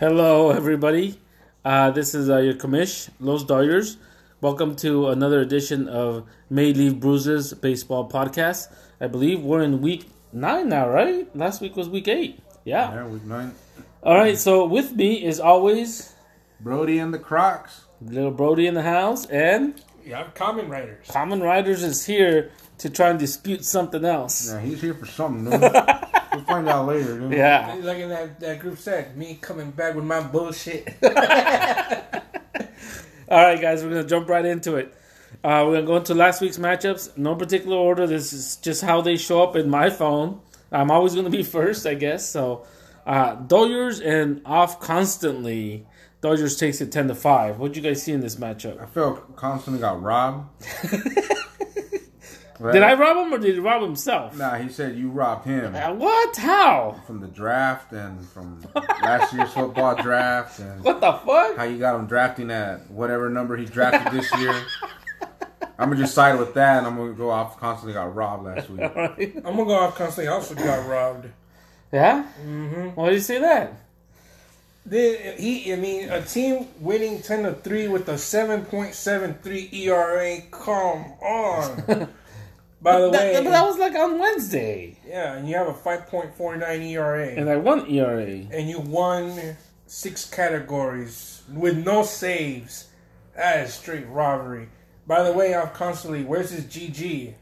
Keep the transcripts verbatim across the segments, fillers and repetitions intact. Hello, everybody. Uh, this is uh, your commish, Los Dodgers. Welcome to another edition of May Leave Bruises Baseball Podcast. I believe we're in week nine now, right? Last week was week eight. Yeah. Yeah, week nine. All right, so with me is always... Brody and the Crocs. Little Brody in the house, and... Yeah, Common Riders. Common Riders is here to try and dispute something else. Yeah, he's here for something, though. We'll find out later, dude. Yeah. Like in that, that group said, me coming back with my bullshit. All right, guys, we're going to jump right into it. Uh, we're going to go into last week's matchups. No particular order. This is just how they show up in my phone. I'm always going to be first, I guess. So, uh, Dodgers and Off Constantly. Dodgers takes it ten to five. What did you guys see in this matchup? I felt Constantly got robbed. Right. Did I rob him or did he rob himself? Nah, he said you robbed him. Uh, what? How? From the draft and from last year's football draft. And what the fuck? How you got him drafting at whatever number he drafted this year. I'm going to just side with that and I'm going to go off Constantly got robbed last week. Right. I'm going to go off Constantly also got robbed. Yeah? Mm-hmm. Why did you say that? Then he, I mean, a team winning ten to three with a seven point seven three E R A. Come on. By the that, way, but that was like on Wednesday. Yeah, and you have a five point four nine E R A. And I won E R A. And you won six categories with no saves. That is straight robbery. By the way, I'm constantly, where's his G G?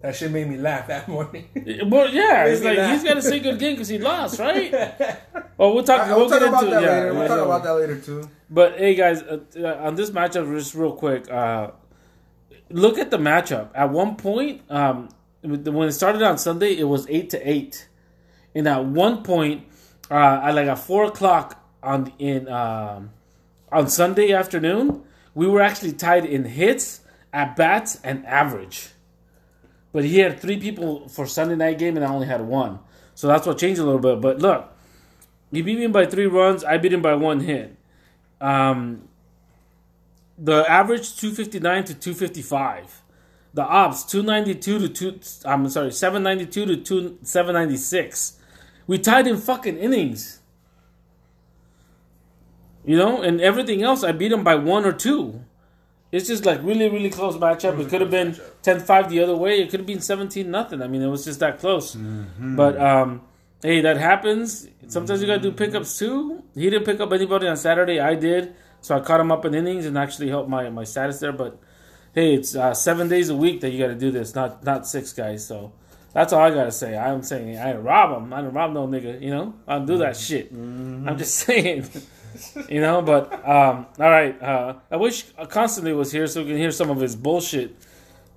That shit made me laugh that morning. Well, yeah, it's like laugh. He's got to say good game because he lost, right? Well, we'll talk, right, we'll we'll talk about into, that yeah, later. We'll yeah, talk about that later, too. But, hey, guys, uh, on this matchup, just real quick, uh, look at the matchup. At one point, um, when it started on Sunday, it was eight to eight, and at one point, uh, at like at four o'clock on in um, on Sunday afternoon, we were actually tied in hits, at bats, and average. But he had three people for Sunday night game, and I only had one, so that's what changed a little bit. But look, he beat me by three runs. I beat him by one hit. Um. The average two fifty-nine to two fifty-five. The ops two ninety-two to two. I'm sorry, seven ninety-two to two seven ninety-six. We tied in fucking innings. You know, and everything else, I beat him by one or two. It's just like really, really close matchup. It could have been ten five the other way. It could have been seventeen nothing. I mean, it was just that close. Mm-hmm. But um, hey, that happens. Sometimes you gotta do pickups too. He didn't pick up anybody on Saturday. I did. So I caught him up in innings and actually helped my, my status there. But, hey, it's uh, seven days a week that you got to do this, not not six, guys. So that's all I got to say. I'm saying I didn't rob him. I didn't rob no nigga, you know. I don't do that shit. Mm-hmm. I'm just saying, you know. But, um, all right, uh, I wish Constantly was here so we can hear some of his bullshit,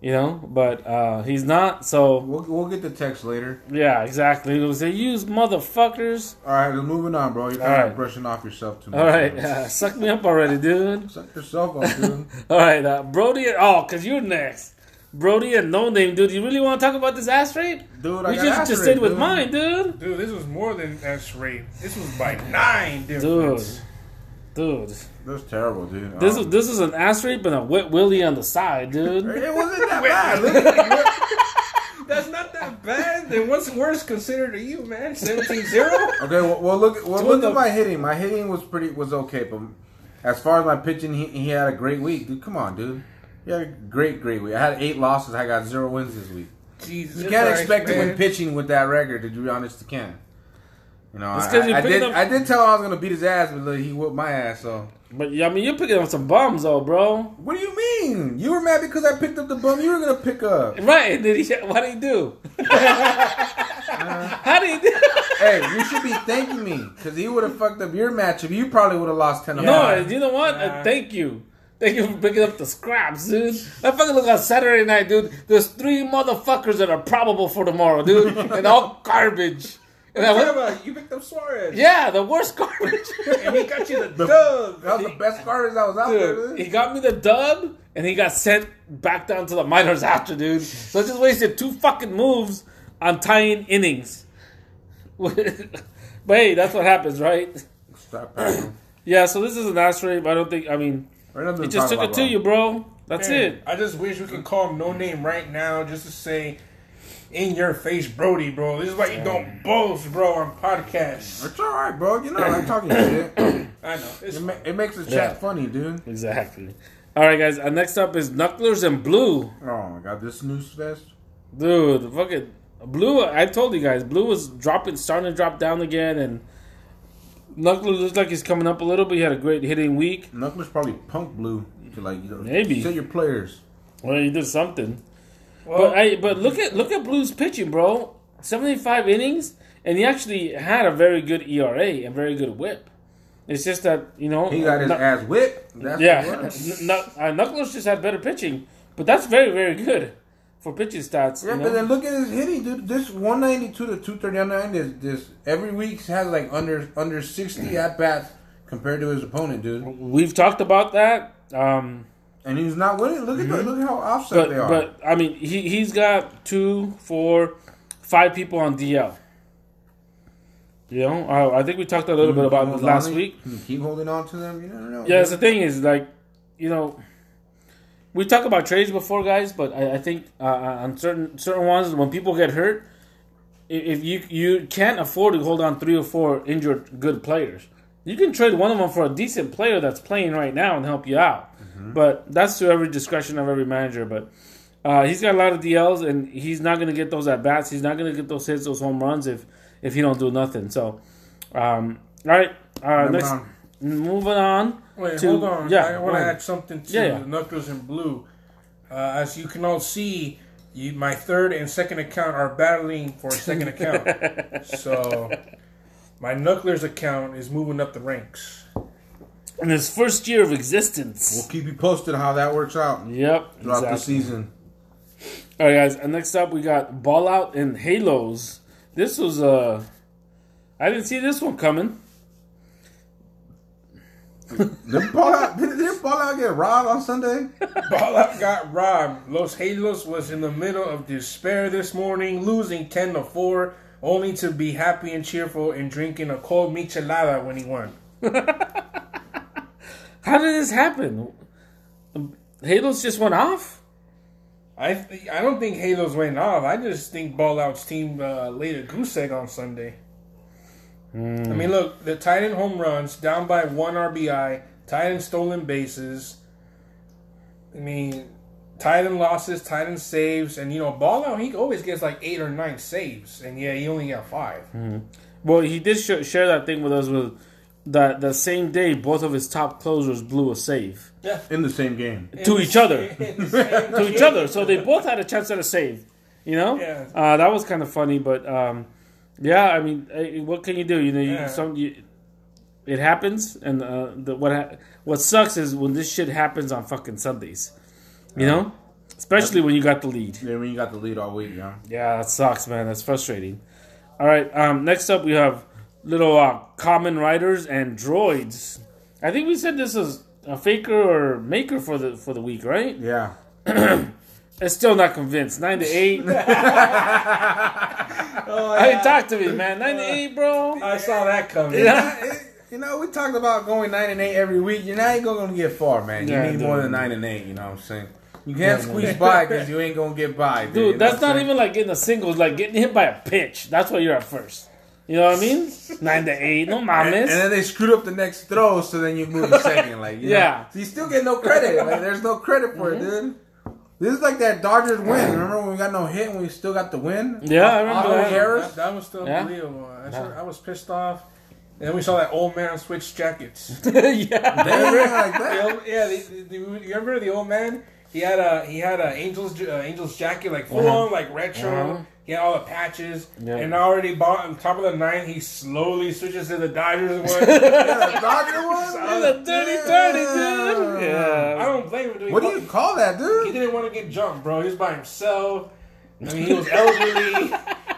you know. But uh, he's not, so. We'll, we'll get the text later. Yeah, exactly. It was a used motherfuckers. All right, we're moving on, bro. You're kind all of right. brushing off yourself too much. All right, uh, suck me up already, dude. Suck yourself up, dude. All right, uh, Brody. Oh, because you're next. Brody and No Name, dude. You really want to talk about this ass rape? Dude, I we got just, ass just rape, stayed with dude. mine, dude. Dude, this was more than ass rape. This was by nine difference. Dude. Dude, this was terrible, dude. This um, is this is an ass rape and a wet willy on the side, dude. It wasn't that bad. Look, that's not that bad. Then what's worse considered to you, man? seventeen zero? Okay, well, well look, well, look the, at my hitting. My hitting was pretty was okay, but as far as my pitching, he, he had a great week, dude. Come on, dude. He had a great, great week. I had eight losses. I got zero wins this week. Jesus, you can't right, expect man. to win pitching with that record. To be honest, you can't. You know, I, I, I did. Up... I did tell him I was gonna beat his ass, but look, he whooped my ass. So, but I mean, you're picking up some bums, though, bro. What do you mean? You were mad because I picked up the bum you were gonna pick up, right? And then he, what did he do? uh, How did he do? Hey, you should be thanking me because he would have fucked up your matchup. You probably would have lost ten. Yeah. No, you know what? Yeah. Uh, thank you. Thank you for picking up the scraps, dude. That fucking look on Saturday night, dude. There's three motherfuckers that are probable for tomorrow, dude, and all garbage. And I went, about, you picked up Suarez. Yeah, the worst garbage. And he got you the, the dub. That was he, the best garbage that was out dude, there. Dude. He got me the dub, and he got sent back down to the minors after, dude. So I just wasted two fucking moves on tying innings. But hey, that's what happens, right? Yeah, so this is an ass rape. I don't think, I mean, it just took it to you, bro. That's Man, it. I just wish we could call him No Name right now just to say... in your face, Brody, bro. This is why you don't boast, bro, on podcasts. It's all right, bro. You know, I'm talking shit. I know. It's, it, ma- it makes the chat yeah. funny, dude. Exactly. All right, guys. Uh, next up is Knuckles and Blue. Oh, my God. This news fest. Dude, fucking Blue. I told you guys, Blue was dropping, starting to drop down again, and Knuckles looks like he's coming up a little, but he had a great hitting week. Knuckles probably punked Blue to, like, you know, maybe set your players. Well, he did something. Well, but I, but look at look at Blue's pitching, bro. seventy-five innings, and he actually had a very good E R A and very good whip. It's just that, you know, he got his kn- ass whipped. That's yeah, n- n- uh, Knuckles just had better pitching, but that's very very good for pitching stats. Yeah, you know? But then look at his hitting, dude. This one ninety-two to two thirty-nine is this every week has like under under sixty at bats compared to his opponent, dude. We've talked about that. Um, And he's not winning. Look at mm-hmm. the, look at how offset but, they are. But I mean, he he's got two, four, five people on D L. You know, I, I think we talked a little bit about this last week. Can you keep holding on to them? You never know. Yeah, that's the thing is, like, you know, we talked about trades before, guys. But I, I think uh, on certain certain ones, when people get hurt, if you you can't afford to hold on three or four injured good players, you can trade one of them for a decent player that's playing right now and help you out. But that's to every discretion of every manager. But uh, he's got a lot of D Ls, and he's not going to get those at-bats. He's not going to get those hits, those home runs if if he don't do nothing. So, um, all right. Uh, next, on. Moving on. Wait, to, hold on. Yeah, I want to add something to yeah, yeah. Knuckles and Blue. Uh, as you can all see, you, my third and second account are battling for a second account. So my Knuckles account is moving up the ranks. In his first year of existence. We'll keep you posted how that works out. Yep. Throughout exactly. the season. All right, guys. And next up, we got Ballout and Halos. This was a... Uh, I didn't see this one coming. Did Ballout, did, did Ballout get robbed on Sunday? Ballout got robbed. Los Halos was in the middle of despair this morning, losing ten to four, only to be happy and cheerful and drinking a cold michelada when he won. How did this happen? Halos just went off? I th- I don't think Halos went off. I just think Ballout's team uh, laid a goose egg on Sunday. Mm. I mean, look, the tied in home runs, down by one R B I, tied in stolen bases. I mean, tied in losses, tied in saves. And, you know, Ballout, he always gets like eight or nine saves. And, yeah, he only got five. Mm. Well, he did sh- share that thing with us with... That the same day, both of his top closers blew a save. Yeah. In the same game. In to each other. To each other. So they both had a chance at a save. You know? Yeah. Uh, that was kind of funny. But, um, yeah, I mean, what can you do? You know, you, yeah. some, you, it happens. And uh, the, what ha- what sucks is when this shit happens on fucking Sundays. You yeah. know? Especially when you got the lead. Yeah, when you got the lead all week, yeah. Yeah, that sucks, man. That's frustrating. All right. Um, next up, we have... Little uh, Common Riders and Droids. I think we said this is a faker or maker for the for the week, right? Yeah. It's still not convinced. Nine to eight. oh, I yeah. Talk to me, man. Nine uh, to eight, bro. I saw that coming. Yeah. It, it, you know, we talked about going nine and eight every week. You're not gonna get far, man. You yeah, need dude. more than nine and eight. You know what I'm saying? You can't yeah, squeeze man. by because you ain't gonna get by, dude. dude that's not saying? even like getting a single. It's like getting hit by a pitch. That's why you're at first. You know what I mean? Nine to eight, no mames. And, and then they screwed up the next throw, so then you move to second. Like, you yeah. know? So you still get no credit. Like, there's no credit for mm-hmm. it, dude. This is like that Dodgers win. Remember when we got no hit and we still got the win? Yeah, I remember that. Errors? That was still yeah. unbelievable. I, yeah. sure, I was pissed off. And then we saw that old man switch jackets. yeah. They remember like that? Old, yeah, they, they, they, you remember the old man? He had a he had a Angels uh, Angels jacket, like full uh-huh. on, like retro. Uh-huh. He had all the patches. Yeah. And already bought on top of the nine, he slowly switches to the Dodgers one. yeah, the Dodgers one? It's a dirty, dirty, dude. Yeah. I don't blame him, dude. What do you call that, dude? He didn't want to get jumped, bro. He was by himself. I mean, he was elderly.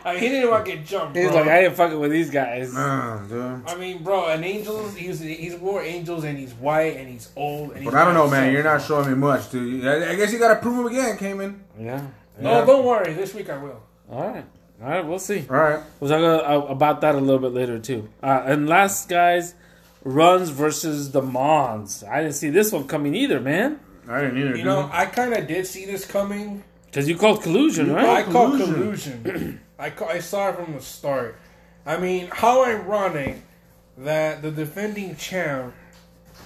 I mean, he didn't want to get jumped, bro. He's like, I ain't fucking with these guys. Nah, dude. I mean, bro, an Angels, he's he's more Angels, and he's white, and he's old. And he's but I don't know, man. You're not showing me much, dude. I guess you got to prove him again, Cayman. Yeah. No, yeah. Don't worry. This week I will. All right. All right, we'll see. All right. We'll talk about that a little bit later, too. Uh, and last, guys, Runs versus the Mons. I didn't see this one coming either, man. I didn't either. You know, I kind of did see this coming. Because you called collusion, you right? Called I collusion. called collusion. I, call, I saw it from the start. I mean, how ironic that the defending champ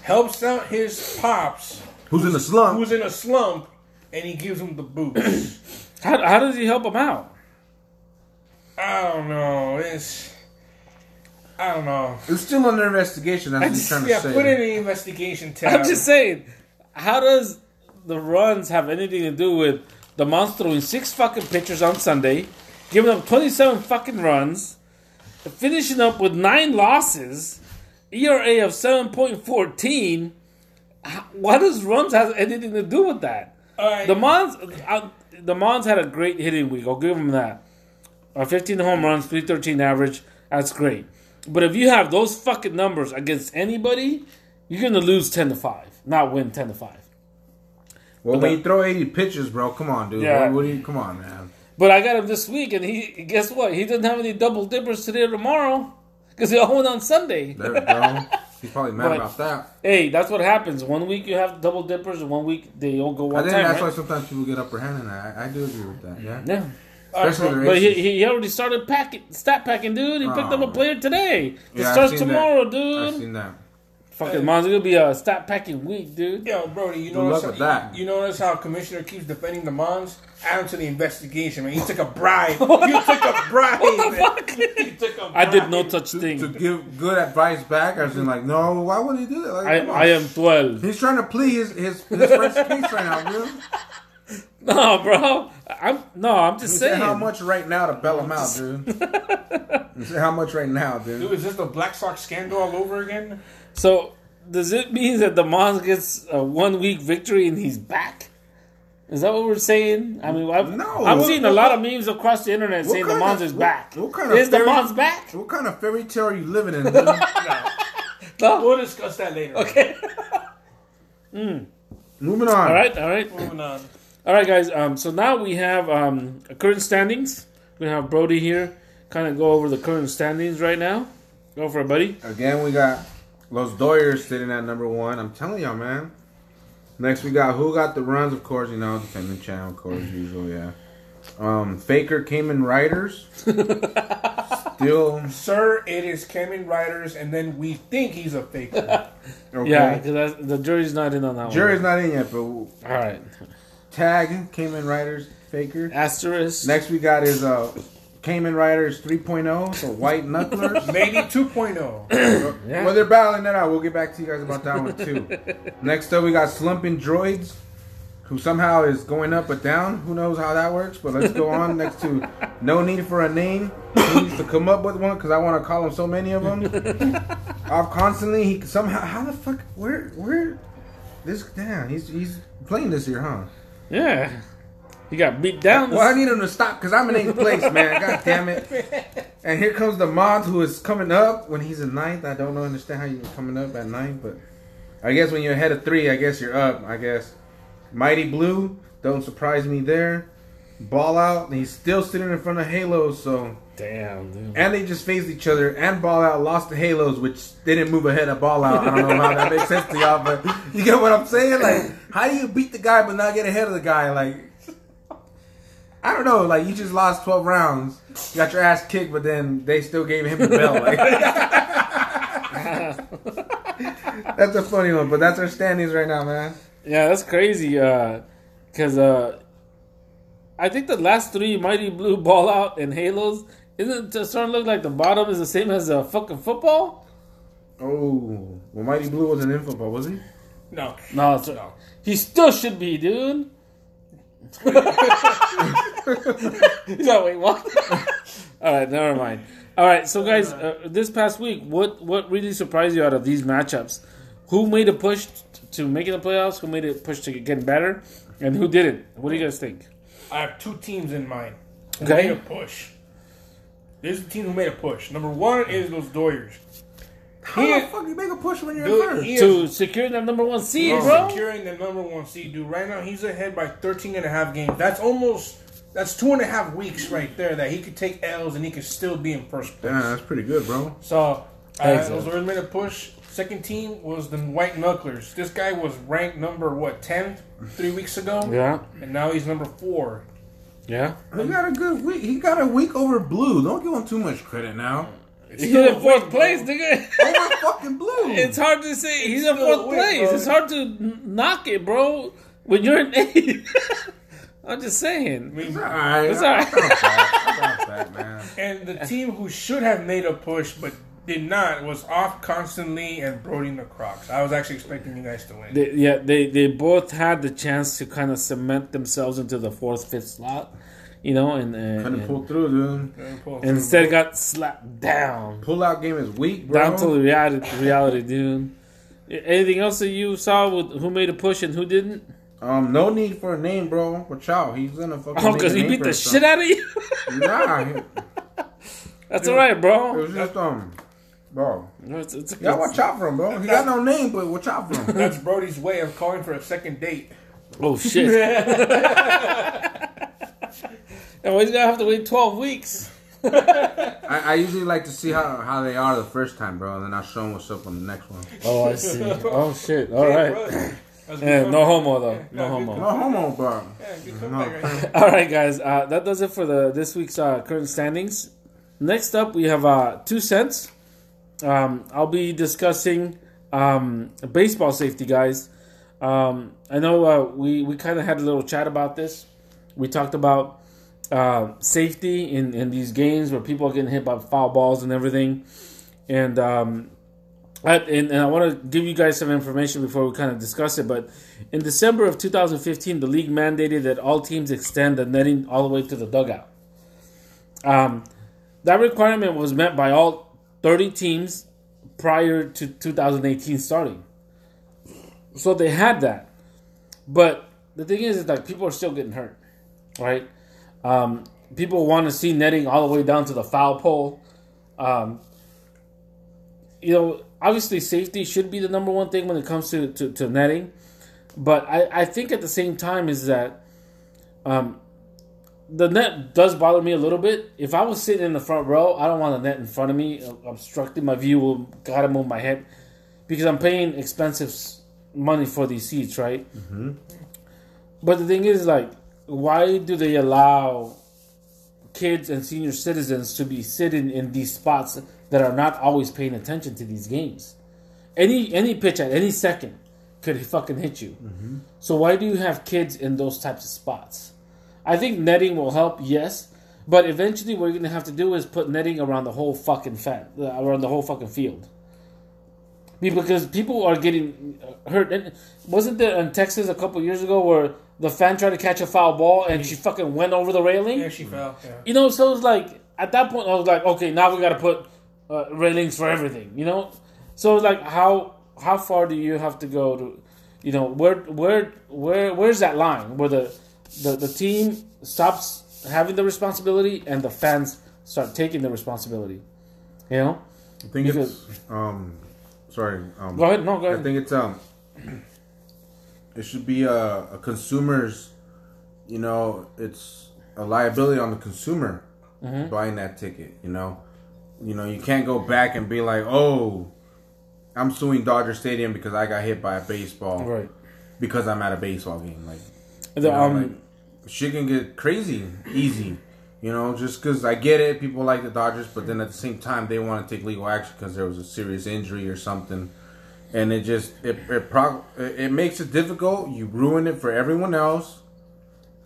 helps out his pops. Who's, who's in a slump. Who's in a slump, and he gives him the boots. how, how does he help him out? I don't know. It's... I don't know. It's still under investigation. That's just, what you're trying to yeah, say. Yeah, put in an investigation tab. I'm just saying, how does the runs have anything to do with the Mons throwing six fucking pitchers on Sunday, giving up twenty-seven fucking runs, finishing up with nine losses, E R A of seven point one four? What does runs have anything to do with that? Uh, the Mons, I, the Mons had a great hitting week. I'll give them that. Uh, fifteen home runs, three thirteen average. That's great. But if you have those fucking numbers against anybody, you're going to lose ten to five, not win ten to five. Well, but when the, you throw eighty pitches, bro, come on, dude. Yeah. What, what do you, come on, man. But I got him this week, and he guess what? He doesn't have any double dippers today or tomorrow because he owned on Sunday. There we go. He's probably mad but, about that. Hey, that's what happens. One week you have double dippers, and one week they don't go one I think time. That's right? Why sometimes people get upper hand, and I, I do agree with that, yeah? Yeah. Right, but he, he already started packing, stat packing, dude. He picked oh. up a player today. It yeah, starts tomorrow, that. dude. I've seen that. Fucking hey. Mons, it's going to be a stat packing week, dude. Yo, Brody, you notice, how, that. You, you notice how Commissioner keeps defending the Mons? Add him to the investigation, man. You took a bribe. You took a bribe. What the fuck? You took a bribe. I did no such thing. To, to give good advice back, I was like, no, why would he do that? Like, I, I am twelve. He's trying to plead his, his, his French piece right now, dude. No, bro. I'm no. I'm just you saying. How much right now to bail him out, dude? How much right now, dude? Dude, is this the Black Sox scandal all over again? So does it mean that the Mons gets a one week victory and he's back? Is that what we're saying? I mean, I've, no. I'm seeing a lot of memes across the internet saying the Mons is back. What, what kind of is fairy, the Mons back? What kind of fairy tale are you living in, dude? no. No? We'll discuss that later. Okay. mm. Moving on. All right. All right. Moving on. All right, guys. Um, so now we have um, current standings. We have Brody here, kind of go over the current standings right now. Go for it, buddy. Again, we got Los Dodgers sitting at number one. I'm telling y'all, man. Next, we got who got the runs, of course. You know, defending champ, of course, usual, yeah. Um, Faker, Common Riders. Still, sir, it is Common Riders, and then we think he's a faker. Okay. Yeah, because the jury's not in on that jury's one. Jury's not in yet, but all right. Tag, Common Riders, Faker. Asterisk. Next we got is uh, Common Riders three point oh, so White Knucklers. Maybe two point oh. Yeah. Well, they're battling that out. We'll get back to you guys about that one, too. Next up, we got Slumpin' Droids, who somehow is going up but down. Who knows how that works, but let's go on. Next to No Need for a Name. He needs to come up with one because I want to call him so many of them. Off Constantly. He somehow, how the fuck, where, where, this, damn, he's, he's playing this year, huh? Yeah. He got beat down. Well, I need him to stop because I'm in eighth place, man. God damn it. And here comes the Mons who is coming up when he's in ninth. I don't understand how you're coming up at ninth, but I guess when you're ahead of three, I guess you're up, I guess. Mighty Blue, don't surprise me there. Ballout, he's still sitting in front of Halos, so. Damn, dude. And they just faced each other, and Ballout lost to Halos, which they didn't move ahead of Ballout. I don't know how that makes sense to y'all, but you get what I'm saying? Like, how do you beat the guy but not get ahead of the guy? Like, I don't know. Like, you just lost twelve rounds. You got your ass kicked, but then they still gave him the bell. Like, that's a funny one, but that's our standings right now, man. Yeah, that's crazy, because uh, uh, I think the last three, Mighty Blue, Ballout, and Halos, isn't it starting to look like the bottom is the same as uh, fucking football? Oh, well, Mighty Blue wasn't in football, was he? No. No, no. He still should be, dude. No, wait, what? All right, never mind. All right, so guys, uh, this past week, what, what really surprised you out of these matchups? Who made a push t- to making the playoffs? Who made a push to getting better? And who didn't? What do you guys think? I have two teams in mind. Who okay. made a push. There's the team who made a push. Number one is those Dodgers. How he, the fuck you make a push when you're dude, in third? To securing that number one seed, no. bro. Securing the number one seed, dude. Right now, he's ahead by thirteen and a half games. That's almost... That's two and a half weeks right there that he could take L's and he could still be in first place. Yeah, that's pretty good, bro. So, uh, those Dodgers made a push. Second team was the White Knucklers. This guy was ranked number, what, tenth three weeks ago? Yeah. And now he's number four. Yeah, he got a good week. He got a week over Blue. Don't give him too much credit now. It's he's in fourth week, place, bro. Nigga. Over fucking Blue. It's hard to say it's he's in fourth week, place. Bro. It's hard to knock it, bro. When you're in eighth. I'm just saying. It's all right. It's all right. That's bad, man. And the team who should have made a push but did not was Off Constantly and Brody and the Crocs. I was actually expecting you guys to win. They, yeah, they, they both had the chance to kind of cement themselves into the fourth, fifth slot. You know, and... and couldn't pull through, dude. Couldn't pull through. Instead got slapped down. Pull-out game is weak, bro. Down to the reality, reality, dude. Anything else that you saw with who made a push and who didn't? Um, no need for a name, bro. Machado, he's gonna fucking. Oh, because he beat the shit out of you. Nah, he, that's alright, bro. It was just um, bro. No, it's, it's, yeah, watch out for him, bro. He got no name, but watch out for him. That's Brody's way of calling for a second date. Oh shit! And well, he's gonna have to wait twelve weeks. I, I usually like to see how, how they are the first time, bro, and then I'll show them what's up on the next one. Oh, I see. Oh shit! All yeah, right. Bro. Yeah, no homo though. No, no homo. No homo, bro. Yeah, no. All right, guys. Uh, that does it for the this week's uh, current standings. Next up, we have uh, two cents. Um, I'll be discussing um, baseball safety, guys. Um, I know uh, we we kind of had a little chat about this. We talked about uh, safety in, in these games where people are getting hit by foul balls and everything, and. Um, I, and, and I want to give you guys some information before we kind of discuss it, but in December of two thousand fifteen, the league mandated that all teams extend the netting all the way to the dugout. Um, that requirement was met by all thirty teams prior to two thousand eighteen starting. So they had that. But the thing is, is like people are still getting hurt, right? Um, people want to see netting all the way down to the foul pole. Um, you know... Obviously, safety should be the number one thing when it comes to, to, to netting. But I, I think at the same time is that um, the net does bother me a little bit. If I was sitting in the front row, I don't want a net in front of me. Obstructing my view will got to move my head. Because I'm paying expensive money for these seats, right? Mm-hmm. But the thing is, like, why do they allow kids and senior citizens to be sitting in these spots that are not always paying attention to these games? Any any pitch at any second could fucking hit you. Mm-hmm. So why do you have kids in those types of spots? I think netting will help, yes, but eventually what you're going to have to do is put netting around the whole fucking fat, around the whole fucking field. Because people are getting hurt. And wasn't there in Texas a couple years ago where the fan tried to catch a foul ball and she fucking went over the railing? Yeah, she fell. Yeah. You know, so it's like, at that point I was like, okay, now we got to put... Uh, railings for everything, you know. So like, how how far do you have to go to, you know, where where where where's that line where the the, the team stops having the responsibility and the fans start taking the responsibility, you know? I think because, it's um sorry um, go ahead no go ahead. I think it's um it should be a, a consumer's, you know, it's a liability on the consumer mm-hmm. buying that ticket, you know. You know, you can't go back and be like, oh, I'm suing Dodger Stadium because I got hit by a baseball. Right. Because I'm at a baseball game. Like, the, know, um, like shit can get crazy easy. You know, just because I get it. People like the Dodgers. But then at the same time, they want to take legal action because there was a serious injury or something. And it just, it it, pro- it makes it difficult. You ruin it for everyone else.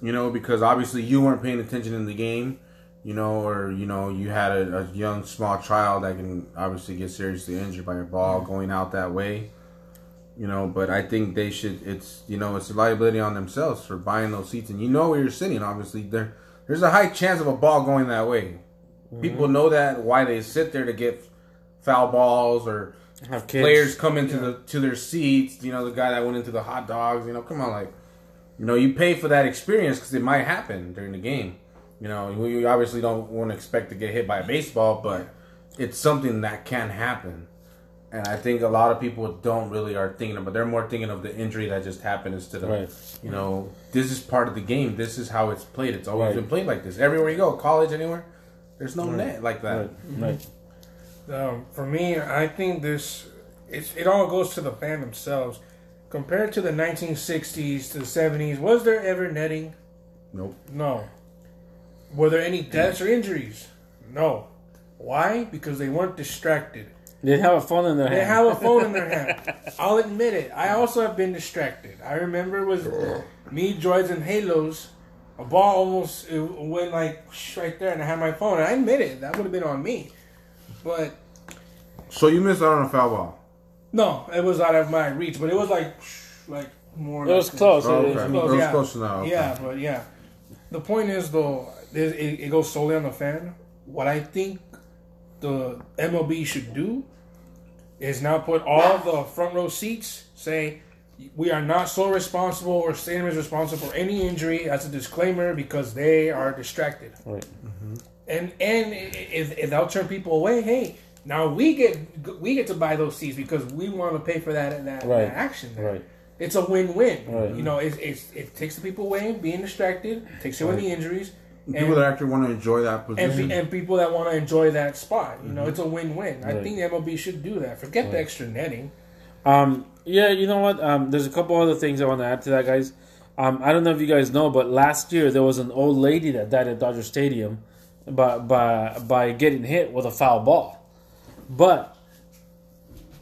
You know, because obviously you weren't paying attention in the game. You know, or, you know, you had a, a young, small child that can obviously get seriously injured by a ball going out that way. You know, but I think they should, it's, you know, it's a liability on themselves for buying those seats. And you know where you're sitting, obviously. There, there's a high chance of a ball going that way. Mm-hmm. People know that, why they sit there to get foul balls or have kids. Players come into yeah. the to their seats. You know, the guy that went into the hot dogs, you know, come on, like, you know, you pay for that experience because it might happen during the game. You know, we obviously don't want to expect to get hit by a baseball, but it's something that can happen. And I think a lot of people don't really are thinking about it. They're more thinking of the injury that just happened instead of, right. you know, this is part of the game. This is how it's played. It's always right. been played like this. Everywhere you go, college, anywhere, there's no right. net like that. Right. right. Um, for me, I think this, it's, it all goes to the fan themselves. Compared to the nineteen sixties to the seventies, was there ever netting? Nope. No. Were there any deaths or injuries? No. Why? Because they weren't distracted. They have a phone in their hand. They have a phone in their hand. I'll admit it. I also have been distracted. I remember it was me, Droids, and Halos. A ball almost it went like right there, and I had my phone. And I admit it. That would have been on me. But so you missed out on a foul ball? No, it was out of my reach. But it was like like more. It was like close. Oh, okay. It was close. It was yeah. close enough. Okay. Yeah, but yeah. The point is, though, it, it goes solely on the fan. What I think the M L B should do is now put all the front row seats, say, we are not so responsible or stadium is responsible for any injury as a disclaimer because they are distracted. Right. Mm-hmm. And and if, if that'll turn people away, hey, now we get we get to buy those seats because we want to pay for that that, right. that action. There. Right. It's a win-win. Right. You know, it, it, it takes the people away, being distracted, takes away right. the injuries. And people that actually want to enjoy that position. And, and people that want to enjoy that spot. You know, mm-hmm. it's a win-win. Right. I think the M L B should do that. Forget right. the extra netting. Um, yeah, you know what? Um, there's a couple other things I want to add to that, guys. Um, I don't know if you guys know, but last year there was an old lady that died at Dodger Stadium by, by, by getting hit with a foul ball. But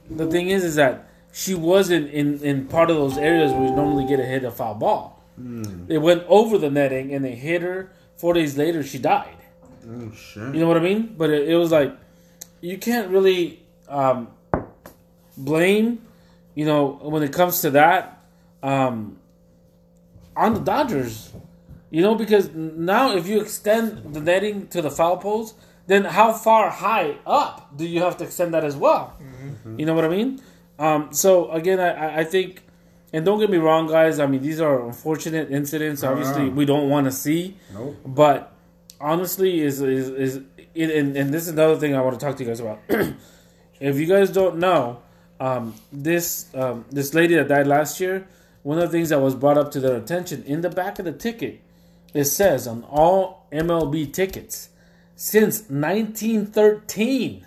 the thing is, is that she wasn't in, in part of those areas where you normally get a hit a foul ball. Mm. It went over the netting and they hit her. Four days later, she died. Oh, shit. You know what I mean? But it, it was like, you can't really um, blame, you know, when it comes to that, um, on the Dodgers. You know, because now if you extend the netting to the foul poles, then how far high up do you have to extend that as well? Mm-hmm. You know what I mean? Um, so, again, I, I think, and don't get me wrong, guys. I mean, these are unfortunate incidents. Obviously, uh-huh. we don't want to see. Nope. But, honestly, is is, is it, and, and this is another thing I want to talk to you guys about. If you guys don't know, um, this um, this lady that died last year, one of the things that was brought up to their attention, in the back of the ticket, it says on all M L B tickets, since nineteen thirteen...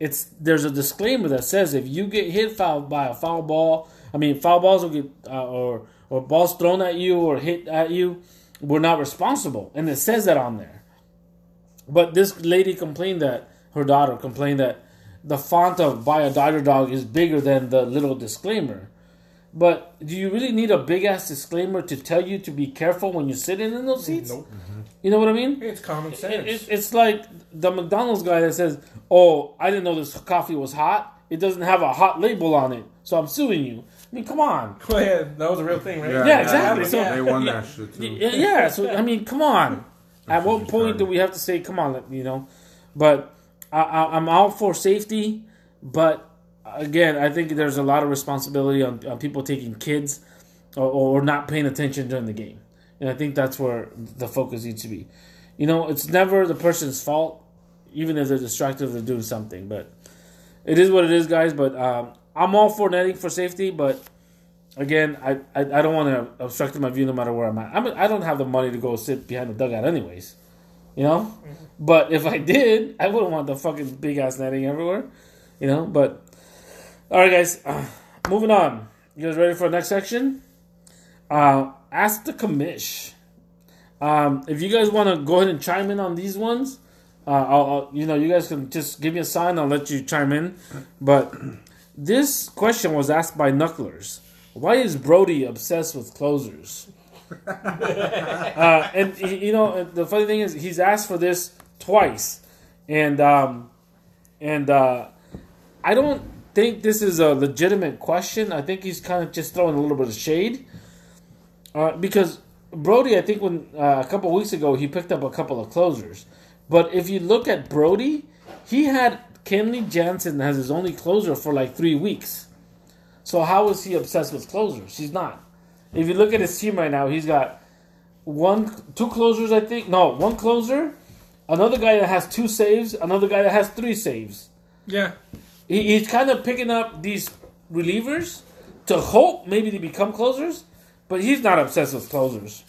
It's there's a disclaimer that says if you get hit foul by a foul ball, I mean foul balls will get uh, or or balls thrown at you or hit at you, we're not responsible, and it says that on there. But this lady complained that her daughter complained that the font of "Buy a Dodger Dog" is bigger than the little disclaimer. But do you really need a big ass disclaimer to tell you to be careful when you're sitting in those seats? Nope. Mm-hmm. You know what I mean? It's common sense. It, it, it's like the McDonald's guy that says, "Oh, I didn't know this coffee was hot. It doesn't have a hot label on it, so I'm suing you." I mean, come on. Well, yeah, that was a real thing, right? Yeah, yeah exactly. So, yeah. They won that shit too. Yeah, yeah. So I mean, come on. At what point do we have to say, "Come on," you know? But I, I, I'm all for safety, but. Again, I think there's a lot of responsibility on, on people taking kids or, or not paying attention during the game. And I think that's where the focus needs to be. You know, it's never the person's fault, even if they're distracted or they're doing something. But it is what it is, guys. But um, I'm all for netting for safety. But, again, I, I, I don't want to obstruct my view no matter where I'm at. I'm, I don't have the money to go sit behind the dugout anyways. You know? But if I did, I wouldn't want the fucking big-ass netting everywhere. You know? But... All right, guys. Uh, moving on. You guys ready for the next section? Uh, ask the commish. Um, if you guys want to go ahead and chime in on these ones, uh, I'll, I'll, you know, you guys can just give me a sign. I'll let you chime in. But this question was asked by Knucklers. Why is Brody obsessed with closers? uh, and, you know, the funny thing is he's asked for this twice. And, um, and uh, I don't... I think this is a legitimate question. I think he's kind of just throwing a little bit of shade. Uh, because Brody, I think when uh, a couple of weeks ago, he picked up a couple of closers. But if you look at Brody, he had Kenley Jansen as his only closer for like three weeks. So how is he obsessed with closers? He's not. If you look at his team right now, he's got one, two closers, I think. No, one closer, another guy that has two saves, another guy that has three saves. Yeah. He's kind of picking up these relievers to hope maybe to become closers, but he's not obsessed with closers.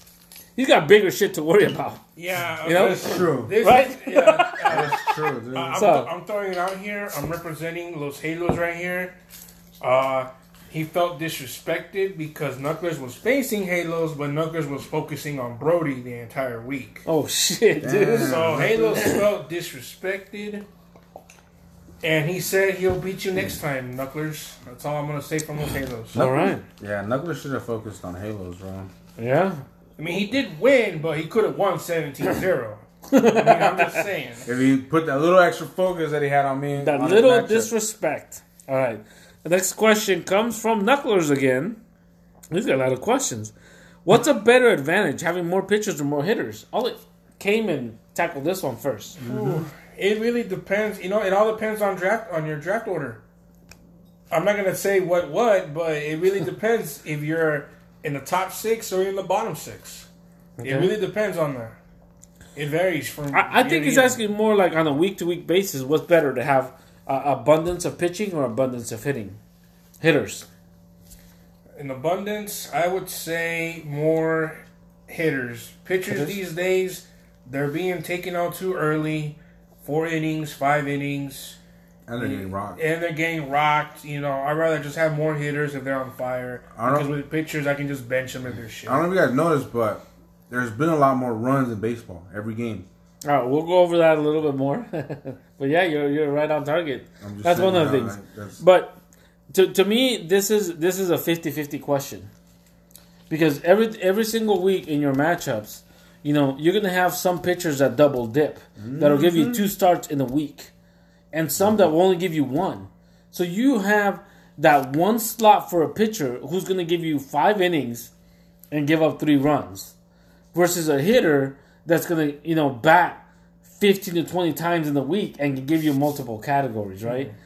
He's got bigger shit to worry about. Yeah, you know? That's true. This right? Is, yeah, that's true. Dude. Uh, I'm, so, I'm throwing it out here. I'm representing Los Halos right here. Uh, He felt disrespected because Knuckles was facing Halos, but Knuckles was focusing on Brody the entire week. Oh, shit, dude. Damn. So Halos felt disrespected, and he said he'll beat you next time, Knuckles. That's all I'm going to say from those Halos. All right. Yeah, Knuckles should have focused on Halos, bro. Yeah. I mean, he did win, but he could have won seventeen zero. I mean, I'm just saying. If he put that little extra focus that he had on me. That on little disrespect. All right. The next question comes from Knucklers again. He's got a lot of questions. What's a better advantage, having more pitchers or more hitters? I'll came and tackled this one first. Mm-hmm. It really depends. You know, it all depends on draft on your draft order. I'm not going to say what what, but it really depends if you're in the top six or in the bottom six. Okay. It really depends on that. It varies from. I, I think he's asking more like on a week-to-week basis. What's better to have? Uh, abundance of pitching or abundance of hitting? Hitters. In abundance, I would say more hitters. Pitchers these days, they're being taken out too early. Four innings, five innings. And they're getting rocked. And they're getting rocked. You know, I'd rather just have more hitters if they're on fire. I don't because know, with pitchers, I can just bench them if they're shit. I don't know if you guys noticed, but there's been a lot more runs in baseball every game. All right, we'll go over that a little bit more. But, yeah, you're you're right on target. That's one of the things. Like, but to to me, this is this is a fifty-fifty question. Because every every single week in your matchups, you know, you're going to have some pitchers that double dip. Mm-hmm. That'll give you two starts in a week. And some that will only give you one. So you have that one slot for a pitcher who's going to give you five innings and give up three runs. Versus a hitter that's going to, you know, bat fifteen to twenty times in the week and can give you multiple categories, right? Mm-hmm.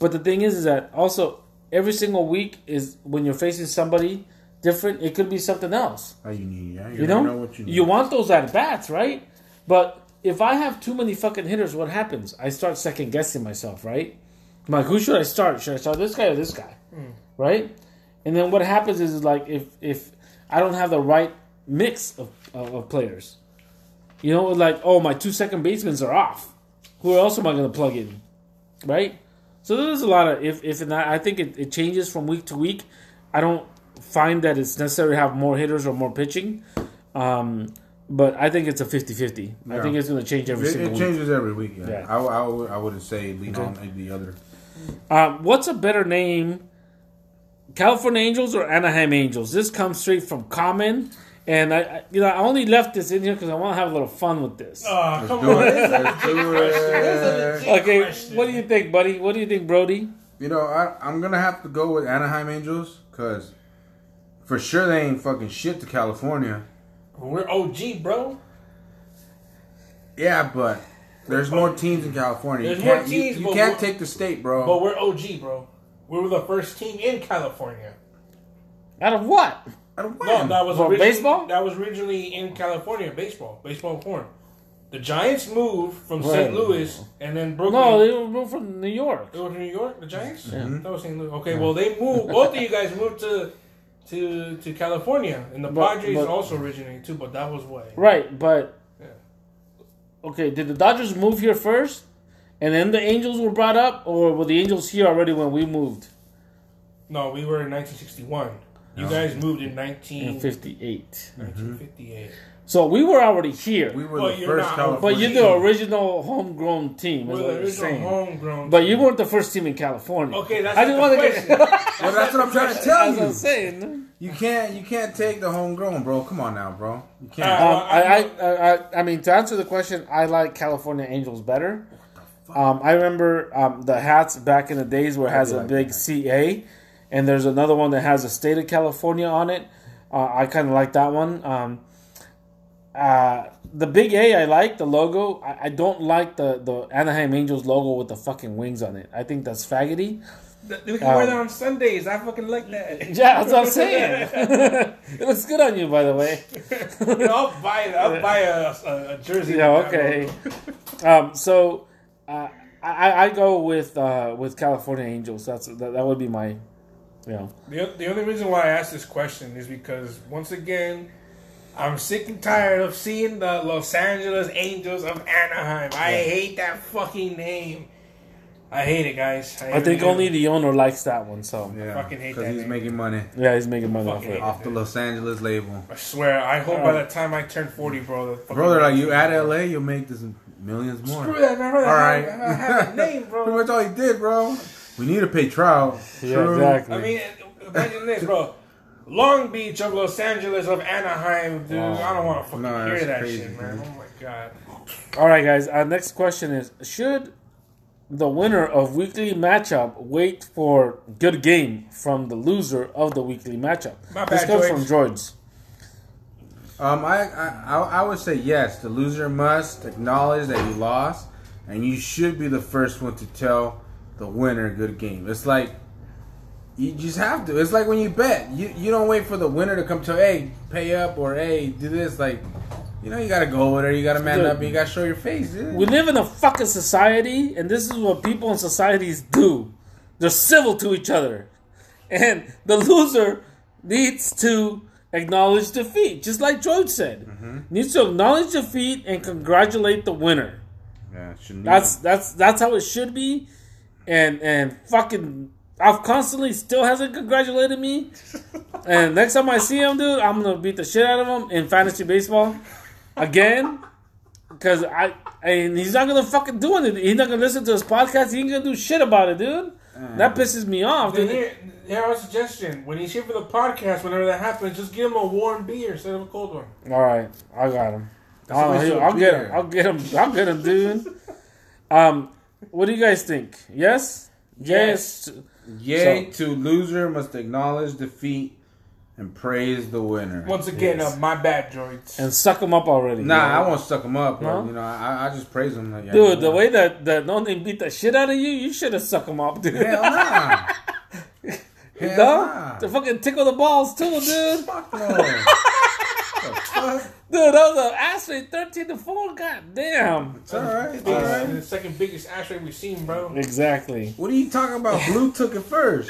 But the thing is, is that also every single week is when you're facing somebody different, it could be something else. Oh, you need, yeah, you, you know? know what you need. You want those at-bats, right? But if I have too many fucking hitters, what happens? I start second-guessing myself, right? I'm like, who should I start? Should I start this guy or this guy, mm. right? And then what happens is, is like if, if I don't have the right mix of, of, of players, you know, like, oh, my two second basemans are off. Who else am I going to plug in? Right? So there's a lot of if, if and I, I think it, it changes from week to week. I don't find that it's necessary to have more hitters or more pitching. Um, but I think it's a fifty-fifty. Yeah. I think it's going to change every it, single week. It changes week. every week. Yeah. yeah. I, I, I wouldn't say lean on okay. the other. Um, what's a better name, California Angels or Anaheim Angels? This comes straight from Common. And I, you know, I only left this in here because I want to have a little fun with this. Oh, come on. Let's do it. Okay, question. What do you think, buddy? What do you think, Brody? You know, I, I'm going to have to go with Anaheim Angels because for sure they ain't fucking shit to California. We're O G, bro. Yeah, but there's more teams in California. There's you can't, more teams, you, you can't take the state, bro. But we're O G, bro. We were the first team in California. Out of what? No, that was well, baseball. That was originally in California, baseball, baseball porn. The Giants moved from right. Saint Louis and then Brooklyn. No, they moved from New York. They were from New York, the Giants? Yeah. That was Saint Louis. Okay, yeah. Well, they moved, both of you guys moved to to to California. And the but, Padres but, also originated too, but that was way. Right, but. Yeah. Okay, did the Dodgers move here first and then the Angels were brought up, or were the Angels here already when we moved? No, we were in nineteen sixty-one. You guys moved in nineteen fifty-eight. nineteen fifty-eight. So we were already here. We were but the first California. But you're the original homegrown team. We're the original homegrown But you weren't the first team in California. Okay, that's I not the question. Get... well, that's what I'm trying to tell you. That's what I'm saying. You can't, you can't take the homegrown, bro. Come on now, bro. You can't. Uh, um, I, I, I, I, I mean, to answer the question, I like California Angels better. Um, I remember um, the hats back in the days where it has a like big that. C A. And there's another one that has the state of California on it. Uh, I kind of like that one. Um, uh, the big A I like, the logo. I, I don't like the, the Anaheim Angels logo with the fucking wings on it. I think that's faggoty. We can um, wear that on Sundays. I fucking like that. Yeah, that's what I'm saying. It looks good on you, by the way. no, I'll buy it. I'll buy a, a, a jersey. Yeah, okay. um, so uh, I, I go with uh, with California Angels. That's that, that would be my... Yeah. The, the only reason why I asked this question is because, once again, I'm sick and tired of seeing the Los Angeles Angels of Anaheim. I yeah. hate that fucking name. I hate it, guys. I, I think it. only the owner likes that one, so yeah, I fucking hate that. Because he's name. making money. Yeah, he's making money off it. Off the Los Angeles label. I swear, I hope by the time I turn forty, bro. Brother, like you at L A, you'll make this millions more. Screw that, man. All right. I have a name, bro. Pretty much all he did, bro. We need to pay Trout. Yeah, True. exactly. I mean, imagine this, bro. Long Beach of Los Angeles of Anaheim, dude. Wow. I don't want to fucking no, hear that crazy, shit, man. man. Oh, my God. All right, guys. Our next question is, should the winner of weekly matchup wait for good game from the loser of the weekly matchup? My bad, this comes from Droids. Um, I, I I would say yes. The loser must acknowledge that you lost, and you should be the first one to tell the winner good game. It's like you just have to. It's like when you bet, you you don't wait for the winner to come tell, hey, pay up, or hey, do this. Like, you know, you gotta go over there, you gotta man Dude, up, and you gotta show your face. Dude. We live in a fucking society, and this is what people in societies do. They're civil to each other. And the loser needs to acknowledge defeat, just like George said. Mm-hmm. Needs to acknowledge defeat and congratulate the winner. Yeah, that's that's that's how it should be. And and fucking Off Constantly still hasn't congratulated me. And next time I see him, dude, I'm gonna beat the shit out of him in fantasy baseball. Again, because I, and he's not going to fucking do it. He's not going to listen to his podcast. He ain't going to do shit about it, dude. Uh, that pisses me off, dude. Here, here's a suggestion. When he's here for the podcast, whenever that happens, just give him a warm beer instead of a cold one. All right. I got him. I'll, I'll get him. I'll get him. I'll get him, dude. um, What do you guys think? Yes? Yes. yes. Yay so. to loser must acknowledge defeat. And praise the winner. Once again, yes. uh, my bad, Droids. And suck them up already. Nah, you know? I won't suck them up. Huh? But, you know, I, I just praise them. Like, yeah, dude, you know, the way that, that No Name beat the shit out of you, you should have sucked them up, dude. Hell nah. Hell no? Nah. To fucking tickle the balls, too, dude. Fuck no. Fuck? Dude, that was an ass rate thirteen to four. God damn. It's all right. It's all right. The second biggest ass rate we've seen, bro. Exactly. What are you talking about? Blue took it first.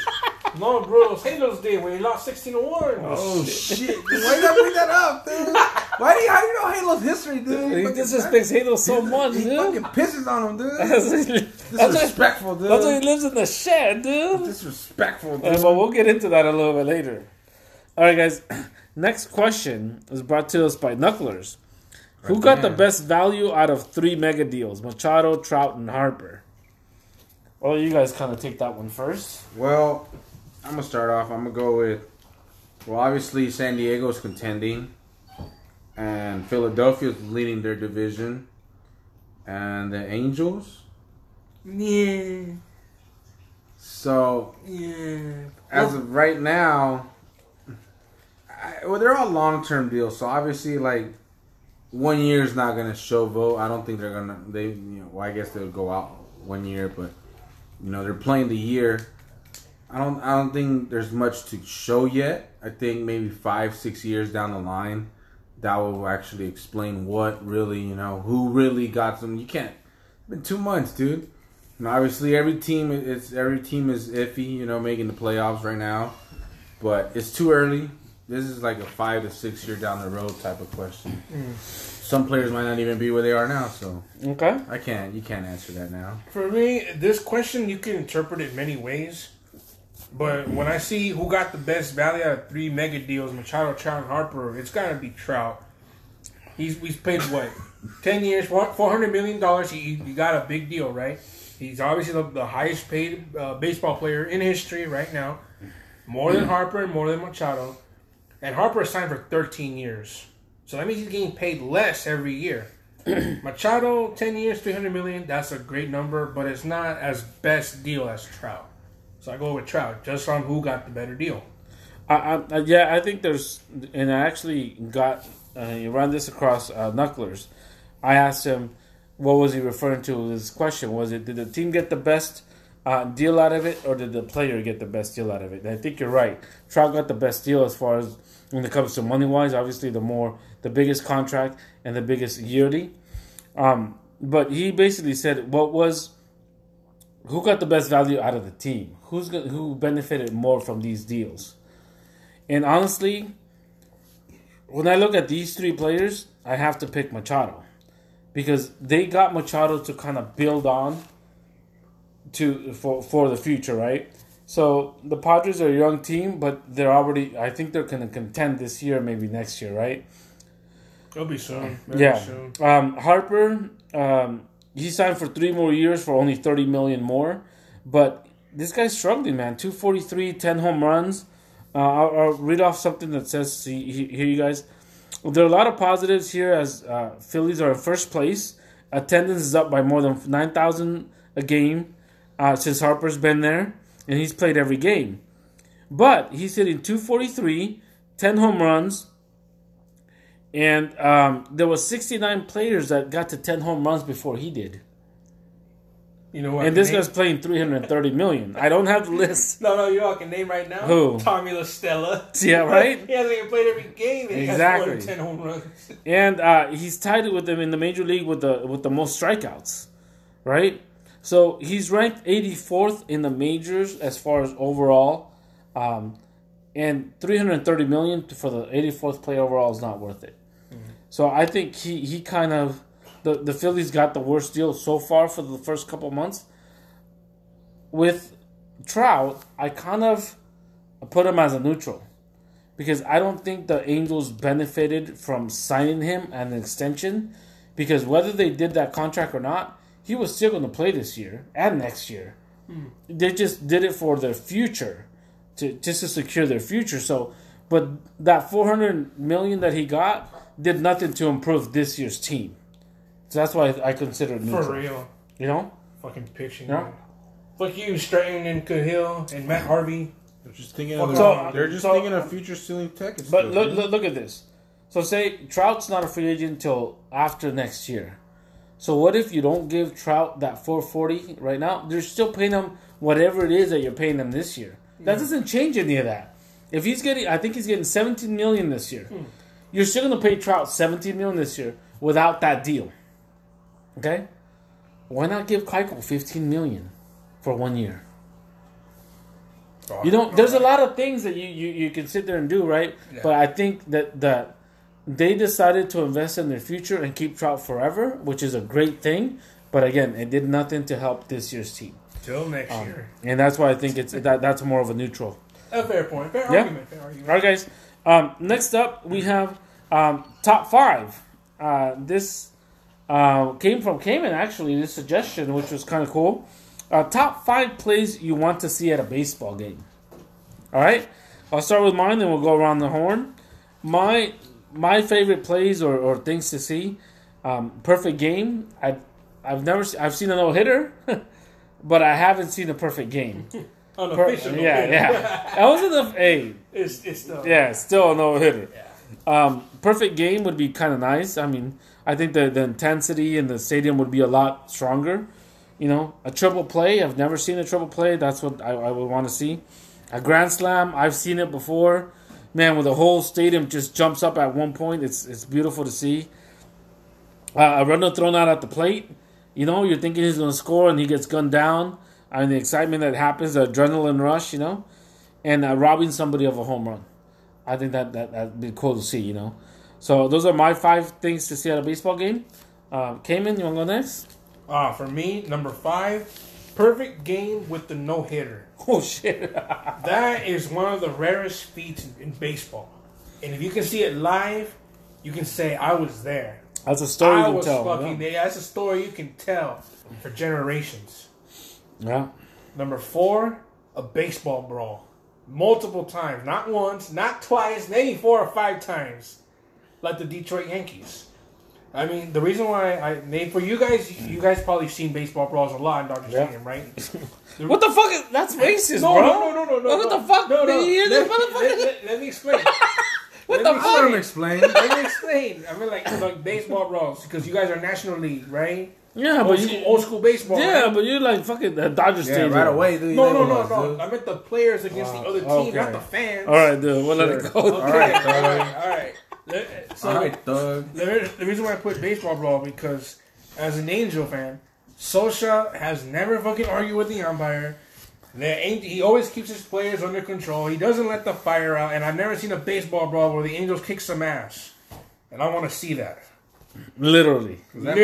No, bro, Halos did when he lost sixteen to one. Oh, shit. shit. Why did I bring that up, dude? Why do you, how do you know Halos history, dude? He, he just respects Halos so much, he dude. He fucking pisses on him, dude. Disrespectful, dude. That's why he lives in the shed, dude. Disrespectful, dude. Uh, but we'll get into that a little bit later. All right, guys. Next question is brought to us by Knucklers. Right, Who got man. the best value out of three mega deals? Machado, Trout, and Harper. Well, you guys kind of take that one first. Well, I'm going to start off. I'm going to go with, well, obviously San Diego's contending. And Philadelphia's leading their division. And the Angels. Yeah. So, yeah. as of right now, I, well, they're all long-term deals. So, obviously, like, one year is not going to show vote. I don't think they're going to, they, you know, well, I guess they'll go out one year. But, you know, they're playing the year. I don't I don't think there's much to show yet. I think maybe five, six years down the line, that will actually explain what really, you know, who really got some. You can't. It's been two months, dude. And obviously, every team is, every team is iffy, you know, making the playoffs right now. But it's too early. This is like a five to six year down the road type of question. Mm. Some players might not even be where they are now, so okay, I can't. You can't answer that now. For me, this question, you can interpret it many ways. But when I see who got the best value out of three mega deals, Machado, Trout, and Harper, it's got to be Trout. He's he's paid, what, ten years, four hundred million dollars. He, he got a big deal, right? He's obviously the, the highest paid uh, baseball player in history right now. More than Harper and more than Machado. And Harper signed for thirteen years. So that means he's getting paid less every year. Machado, ten years, three hundred million dollars. That's a great number, but it's not as best deal as Trout. So I go with Trout, just on who got the better deal. I, I, yeah, I think there's, and I actually got, uh, you ran this across uh, Knucklers. I asked him, what was he referring to with his question? Was it, did the team get the best uh, deal out of it, or did the player get the best deal out of it? And I think you're right. Trout got the best deal as far as, when it comes to money-wise, obviously the more, the biggest contract and the biggest yearly. Um, but he basically said, what was, who got the best value out of the team? Who's got, who benefited more from these deals? And honestly, when I look at these three players, I have to pick Machado because they got Machado to kind of build on to for, for the future, right? So the Padres are a young team, but they're already, I think they're going to contend this year, maybe next year, right? It'll be soon. Maybe yeah. Soon. Um, Harper, um, he signed for three more years for only thirty million dollars more. But this guy's struggling, man. two forty-three, ten home runs. Uh, I'll, I'll read off something that says here, you guys. There are a lot of positives here as uh, Phillies are in first place. Attendance is up by more than nine thousand a game uh, since Harper's been there. And he's played every game. But he's hitting two forty-three, ten home runs. And um, there were sixty-nine players that got to ten home runs before he did. You know what? And this name? Guy's playing three hundred thirty million dollars. I don't have the list. No, no, you all can name right now. Who? Tommy La Stella. Yeah, right? He hasn't even played every game. And exactly. He has more than ten home runs. And uh, he's tied with them in the Major League with the with the most strikeouts. Right? So he's ranked eighty-fourth in the majors as far as overall, um, and three hundred thirty million dollars for the eighty-fourth player overall is not worth it. Mm-hmm. So I think he, he kind of the, the Phillies got the worst deal so far for the first couple months. With Trout, I kind of put him as a neutral because I don't think the Angels benefited from signing him an extension because whether they did that contract or not, he was still going to play this year and next year. Mm. They just did it for their future, to just to secure their future. So, but that four hundred million dollars that he got did nothing to improve this year's team. So that's why I consider it neutral. For real. You know? Fucking pitching. Yeah. Fuck you, Stratton and Cahill and Matt Harvey. They're just thinking of, so, they're just so, thinking of future ceiling tech. But still, look, look, look at this. So say Trout's not a free agent until after next year. So what if you don't give Trout that four forty right now? They're still paying him whatever it is that you're paying him this year. That mm. doesn't change any of that. If he's getting, I think he's getting seventeen million dollars this year. Mm. You're still going to pay Trout seventeen million dollars this year without that deal. Okay? Why not give Keuchel fifteen million dollars for one year? Oh, you don't. There's a lot of things that you, you, you can sit there and do, right? Yeah. But I think that the... They decided to invest in their future and keep Trout forever, which is a great thing. But again, it did nothing to help this year's team. Till next um, year. And that's why I think it's that that's more of a neutral. A fair point. Fair yeah. argument. Fair argument. All right, guys. Um, next up, we have um, top five. Uh, this uh, came from Cayman, actually, this suggestion, which was kind of cool. Uh, top five plays you want to see at a baseball game. All right? I'll start with mine, then we'll go around the horn. My... My favorite plays or, or things to see, um, perfect game. I've I've never se- I've seen a no hitter, but I haven't seen a perfect game. Unofficial, per- yeah, yeah. That wasn't a hey. It's it's still yeah, it's still a no hitter. Yeah. Um, perfect game would be kind of nice. I mean, I think the the intensity in the stadium would be a lot stronger. You know, a triple play. I've never seen a triple play. That's what I, I would want to see. A grand slam. I've seen it before. Man, when the whole stadium just jumps up at one point, it's it's beautiful to see. Uh, a runner thrown out at the plate. You know, you're thinking he's going to score, and he gets gunned down. I mean, the excitement that happens, the adrenaline rush, you know. And uh, robbing somebody of a home run. I think that, that, that'd be cool to see, you know. So those are my five things to see at a baseball game. Uh, Cayman, you want to go next? Uh, for me, number five. Perfect game with the no-hitter. Oh, shit. That is one of the rarest feats in baseball. And if you can see it live, you can say, I was there. That's a story I you can tell. I was fucking yeah. there. That's a story you can tell for generations. Yeah. Number four, a baseball brawl. Multiple times. Not once, not twice, maybe four or five times. Like the Detroit Yankees. I mean, the reason why I made for you guys, you guys probably seen baseball brawls a lot in Dodger yeah. Stadium, right? The, what the fuck is that's racist, no, bro? No, no, no, no, no. What no, the fuck? No, no. Did you hear let, this motherfucker? Let, let, let me explain. What let the fuck? Let me explain. Let me explain. I mean, like, like baseball brawls because you guys are National League, right? Yeah, old but school, you, old school baseball. Yeah, right? But you're like fucking uh, Dodger yeah, Stadium right away. Dude, no, no, no, no. Dude. I meant the players against wow. the other team, okay. not the fans. All right, dude. We'll sure. let it go. Okay. All right, all right, all right. So all right, Doug. The, the reason why I put baseball brawl because as an Angel fan, Socha has never fucking argued with the umpire. The, he always keeps his players under control. He doesn't let the fire out, and I've never seen a baseball brawl where the Angels kick some ass. And I want to see that. Literally. Is that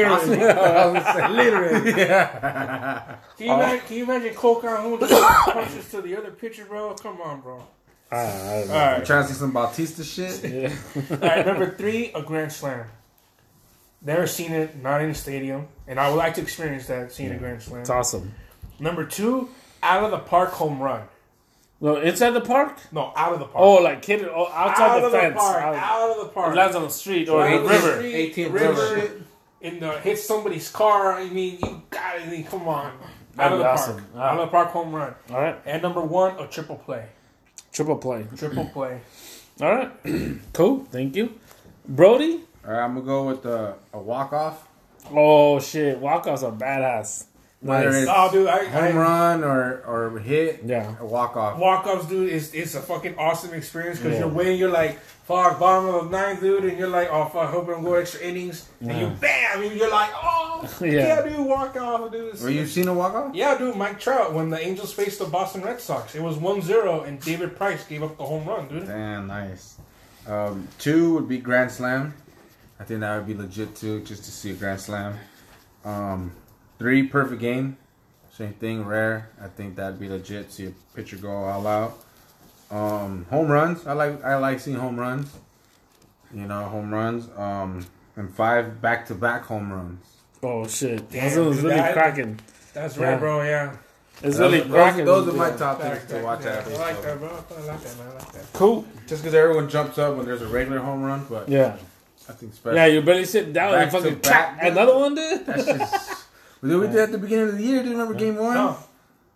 Literally. Literally. Yeah. Can you, uh, imagine, can you imagine Cole Calhoun punches to the other pitcher, bro? Come on, bro. I don't know. All right. You trying to see some Bautista shit? Yeah. All right, number three, a grand slam. Never seen it, not in the stadium. And I would like to experience that, seeing yeah. a grand slam. It's awesome. Number two, out of the park home run. No, inside the park? No, out of the park. Oh, like kidding. Oh, outside out the fence. The park, out, out of the park. It lands on the street or the river. eighteenth river. In the, hits somebody's car. I mean, you got it. I mean, come on. Out of the awesome. park. Right. Out of the park home run. All right. And number one, a triple play. Triple play. Triple play. All right. Cool. Thank you. Brody? All right, I'm going to go with uh, a walk-off. Oh, shit. Walk-offs are badass. Whether nice. it's oh, dude, I, home I, run or, or hit, yeah. or walk-off. Walk-offs, dude, it's, it's a fucking awesome experience because yeah. you're winning, you're like, fuck, bottom of the ninth, dude, and you're like, oh, fuck, hope I'm going extra innings. Yeah. And you, bam, and you're like, oh, yeah, yeah dude, walk-off, dude. Were you seen a walk-off? Yeah, dude, Mike Trout, when the Angels faced the Boston Red Sox. It was one zero, and David Price gave up the home run, dude. Damn, nice. Um, two would be grand slam. I think that would be legit, too, just to see a grand slam. Um... Three, perfect game. Same thing, rare. I think that'd be legit. See a pitcher go all out. Um, home runs. I like I like seeing home runs. You know, home runs. Um, and five back-to-back home runs. Oh, shit. Damn, those dude, really that, cracking. That's right, yeah. bro, yeah. It's really those, cracking. Those, those are my top back, things back, to watch out. Yeah, I like that, bro. I like that, man. I like that. Cool. Just because everyone jumps up when there's a regular home run. But yeah. I think special. Yeah, you barely sit down back and fucking back, back, another one, dude? That's just... We did that at the beginning of the year. Do you remember game one? No.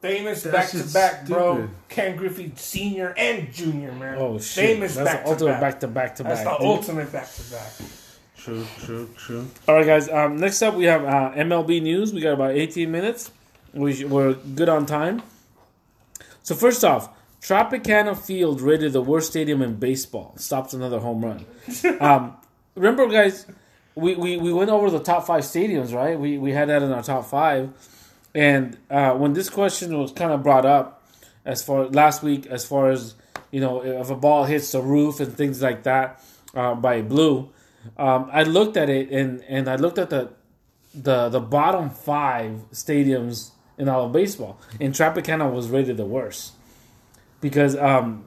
Famous back-to-back, bro. Ken Griffey Senior and Junior, man. Oh, shit. Famous back-to-back. That's the ultimate back-to-back-to-back. That's the ultimate back-to-back. True, true, true. All right, guys. Um, next up, we have uh, M L B News. We got about eighteen minutes. We, we're good on time. So, first off, Tropicana Field rated the worst stadium in baseball. Stops another home run. um, remember, guys... We, we we went over the top five stadiums, right? We we had that in our top five. And uh, when this question was kind of brought up as far last week, as far as, you know, if a ball hits the roof and things like that uh, by Blue, um, I looked at it and, and I looked at the, the the bottom five stadiums in all of baseball. And Tropicana was rated the worst because um,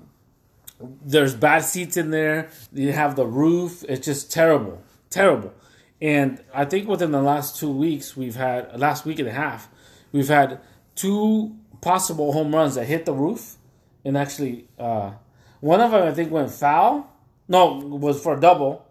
there's bad seats in there. You have the roof. It's just terrible. Terrible. And I think within the last two weeks, we've had, last week and a half, we've had two possible home runs that hit the roof. And actually, uh, one of them, I think, went foul. No, was for a double.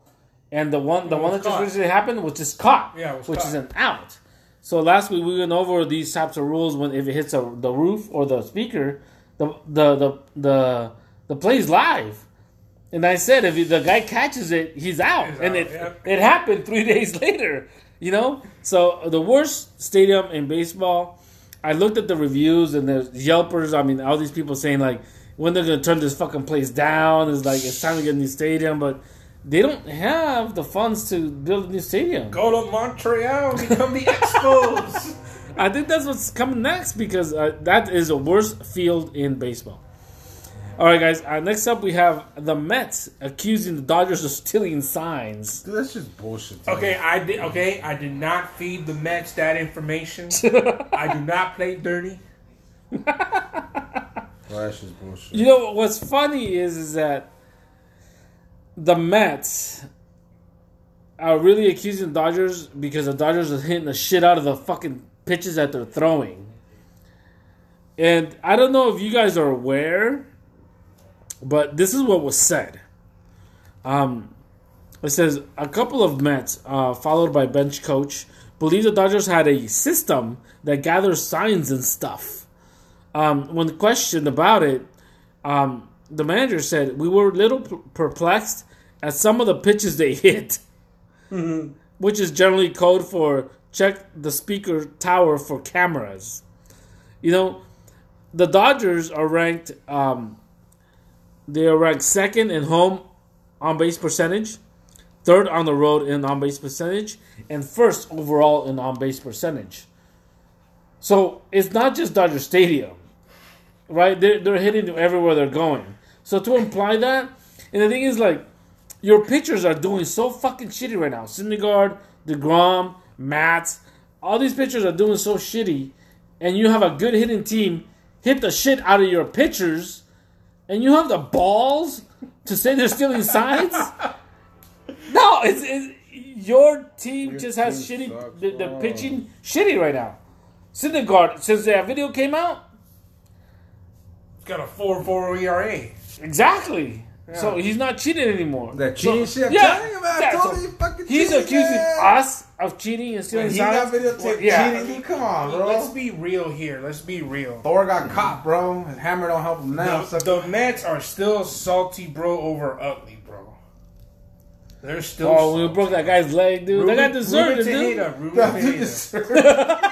And the one the one that caught. just recently happened was just caught, yeah, was which caught. is an out. So last week, we went over these types of rules when if it hits a, the roof or the speaker, the the the the, the play's live. And I said, if the guy catches it, he's out. He's and out, it yep. it happened three days later, you know? So the worst stadium in baseball, I looked at the reviews and the Yelpers, I mean, all these people saying, like, when they're going to turn this fucking place down, it's like, it's time to get a new stadium. But they don't have the funds to build a new stadium. Go to Montreal, become the Expos. I think that's what's coming next because uh, that is the worst field in baseball. All right, guys. Uh, next up, we have the Mets accusing the Dodgers of stealing signs. Dude, that's just bullshit. Dude. Okay, I did. Okay, I did not feed the Mets that information. I do not play dirty. Well, that's just bullshit. You know what's funny is is that the Mets are really accusing the Dodgers because the Dodgers are hitting the shit out of the fucking pitches that they're throwing. And I don't know if you guys are aware. But this is what was said. Um, it says, a couple of Mets, uh, followed by bench coach, believe the Dodgers had a system that gathers signs and stuff. Um, when questioned about it, um, the manager said, we were a little perplexed at some of the pitches they hit, mm-hmm. which is generally code for check the speaker tower for cameras. You know, the Dodgers are ranked... Um, They are ranked second in home on-base percentage, third on the road in on-base percentage, and first overall in on-base percentage. So it's not just Dodger Stadium, right? They're, they're hitting everywhere they're going. So to imply that, and the thing is, like, your pitchers are doing so fucking shitty right now. Syndergaard, DeGrom, Mats, all these pitchers are doing so shitty, and you have a good hitting team hit the shit out of your pitchers, and you have the balls to say they're stealing signs? No, it's, it's your team your just team has shitty, sucks, the, the pitching shitty right now. Syndergaard, since that video came out, it's got a four point four E R A. Exactly. Yeah. So he's not cheating anymore. That cheating so, shit I'm yeah, telling you about. Yeah, I told so you fucking he's cheating, accusing man. us of cheating and stealing signs. He got videotaped well, yeah. cheating. Come on, bro. Let's be real here. Let's be real. Thor got mm-hmm. caught, bro. And Hammer don't help him now. The, the Mets are still salty, bro, over Utley, bro. They're still Oh, salty. We broke that guy's leg, dude. Ruben, that guy deserved Ruben it, dude. Ruben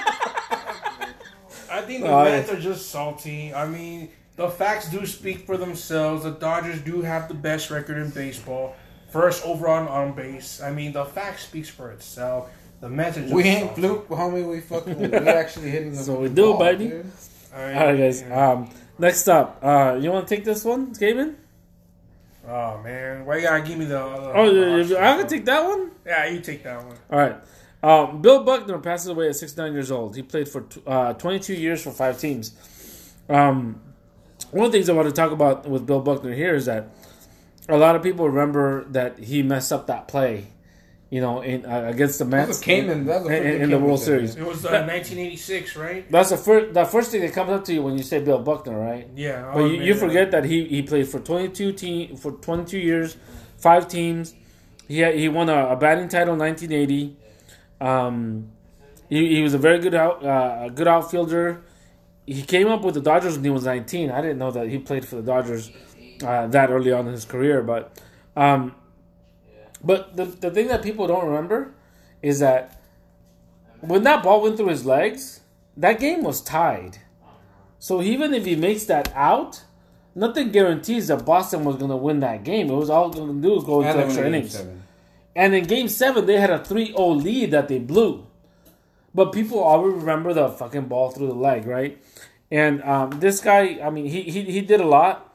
I think the oh, Mets yeah. are just salty. I mean... The facts do speak for themselves. The Dodgers do have the best record in baseball. First overall on base. I mean, the fact speaks for itself. The message. We ain't fluke, homie. We fucking. We actually hitting the So we do, ball, baby. Dude. All right, All right guys. Yeah. Um, next up, uh, you want to take this one, Gaben? Oh man, why you gotta give me the? Uh, oh, the I can take that one. Yeah, you take that one. All right. Um, Bill Buckner passes away at sixty-nine years old. He played for uh, twenty-two years for five teams. Um. One of the things I want to talk about with Bill Buckner here is that a lot of people remember that he messed up that play, you know, in, uh, against the Mets in, in, in the World Series. It was uh, nineteen eighty-six, right? That's the first the first thing that comes up to you when you say Bill Buckner, right? Yeah. But you, you forget that. that he he played for twenty-two team for twenty-two years, five teams. He had, he won a, a batting title in nineteen eighty. Um, he, he was a very good out uh, good outfielder. He came up with the Dodgers when he was nineteen. I didn't know that he played for the Dodgers uh, that early on in his career. But um, but the the thing that people don't remember is that when that ball went through his legs, that game was tied. So even if he makes that out, nothing guarantees that Boston was going to win that game. It was all going to do was go into extra innings. Seven. And in Game seven, they had a three oh lead that they blew. But people always remember the fucking ball through the leg, right? And um, this guy, I mean, he he, he did a lot.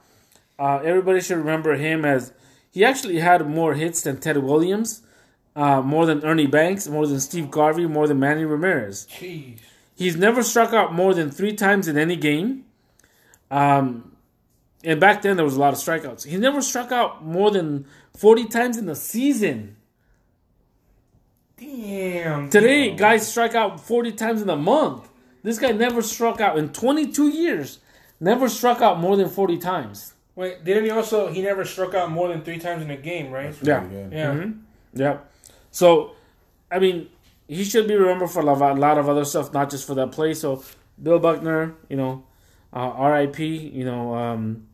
Uh, everybody should remember him as he actually had more hits than Ted Williams, uh, more than Ernie Banks, more than Steve Garvey, more than Manny Ramirez. Jeez. He's never struck out more than three times in any game. Um, and back then there was a lot of strikeouts. He never struck out more than forty times in a season. Damn. Today, damn. Guys strike out forty times in a month. This guy never struck out in twenty-two years. Never struck out more than forty times. Wait, didn't he also, he never struck out more than three times in a game, right? Yeah. Yeah. Mm-hmm. Yeah. So, I mean, he should be remembered for a lot of other stuff, not just for that play. So, Bill Buckner, you know, uh, R I P, you know, um,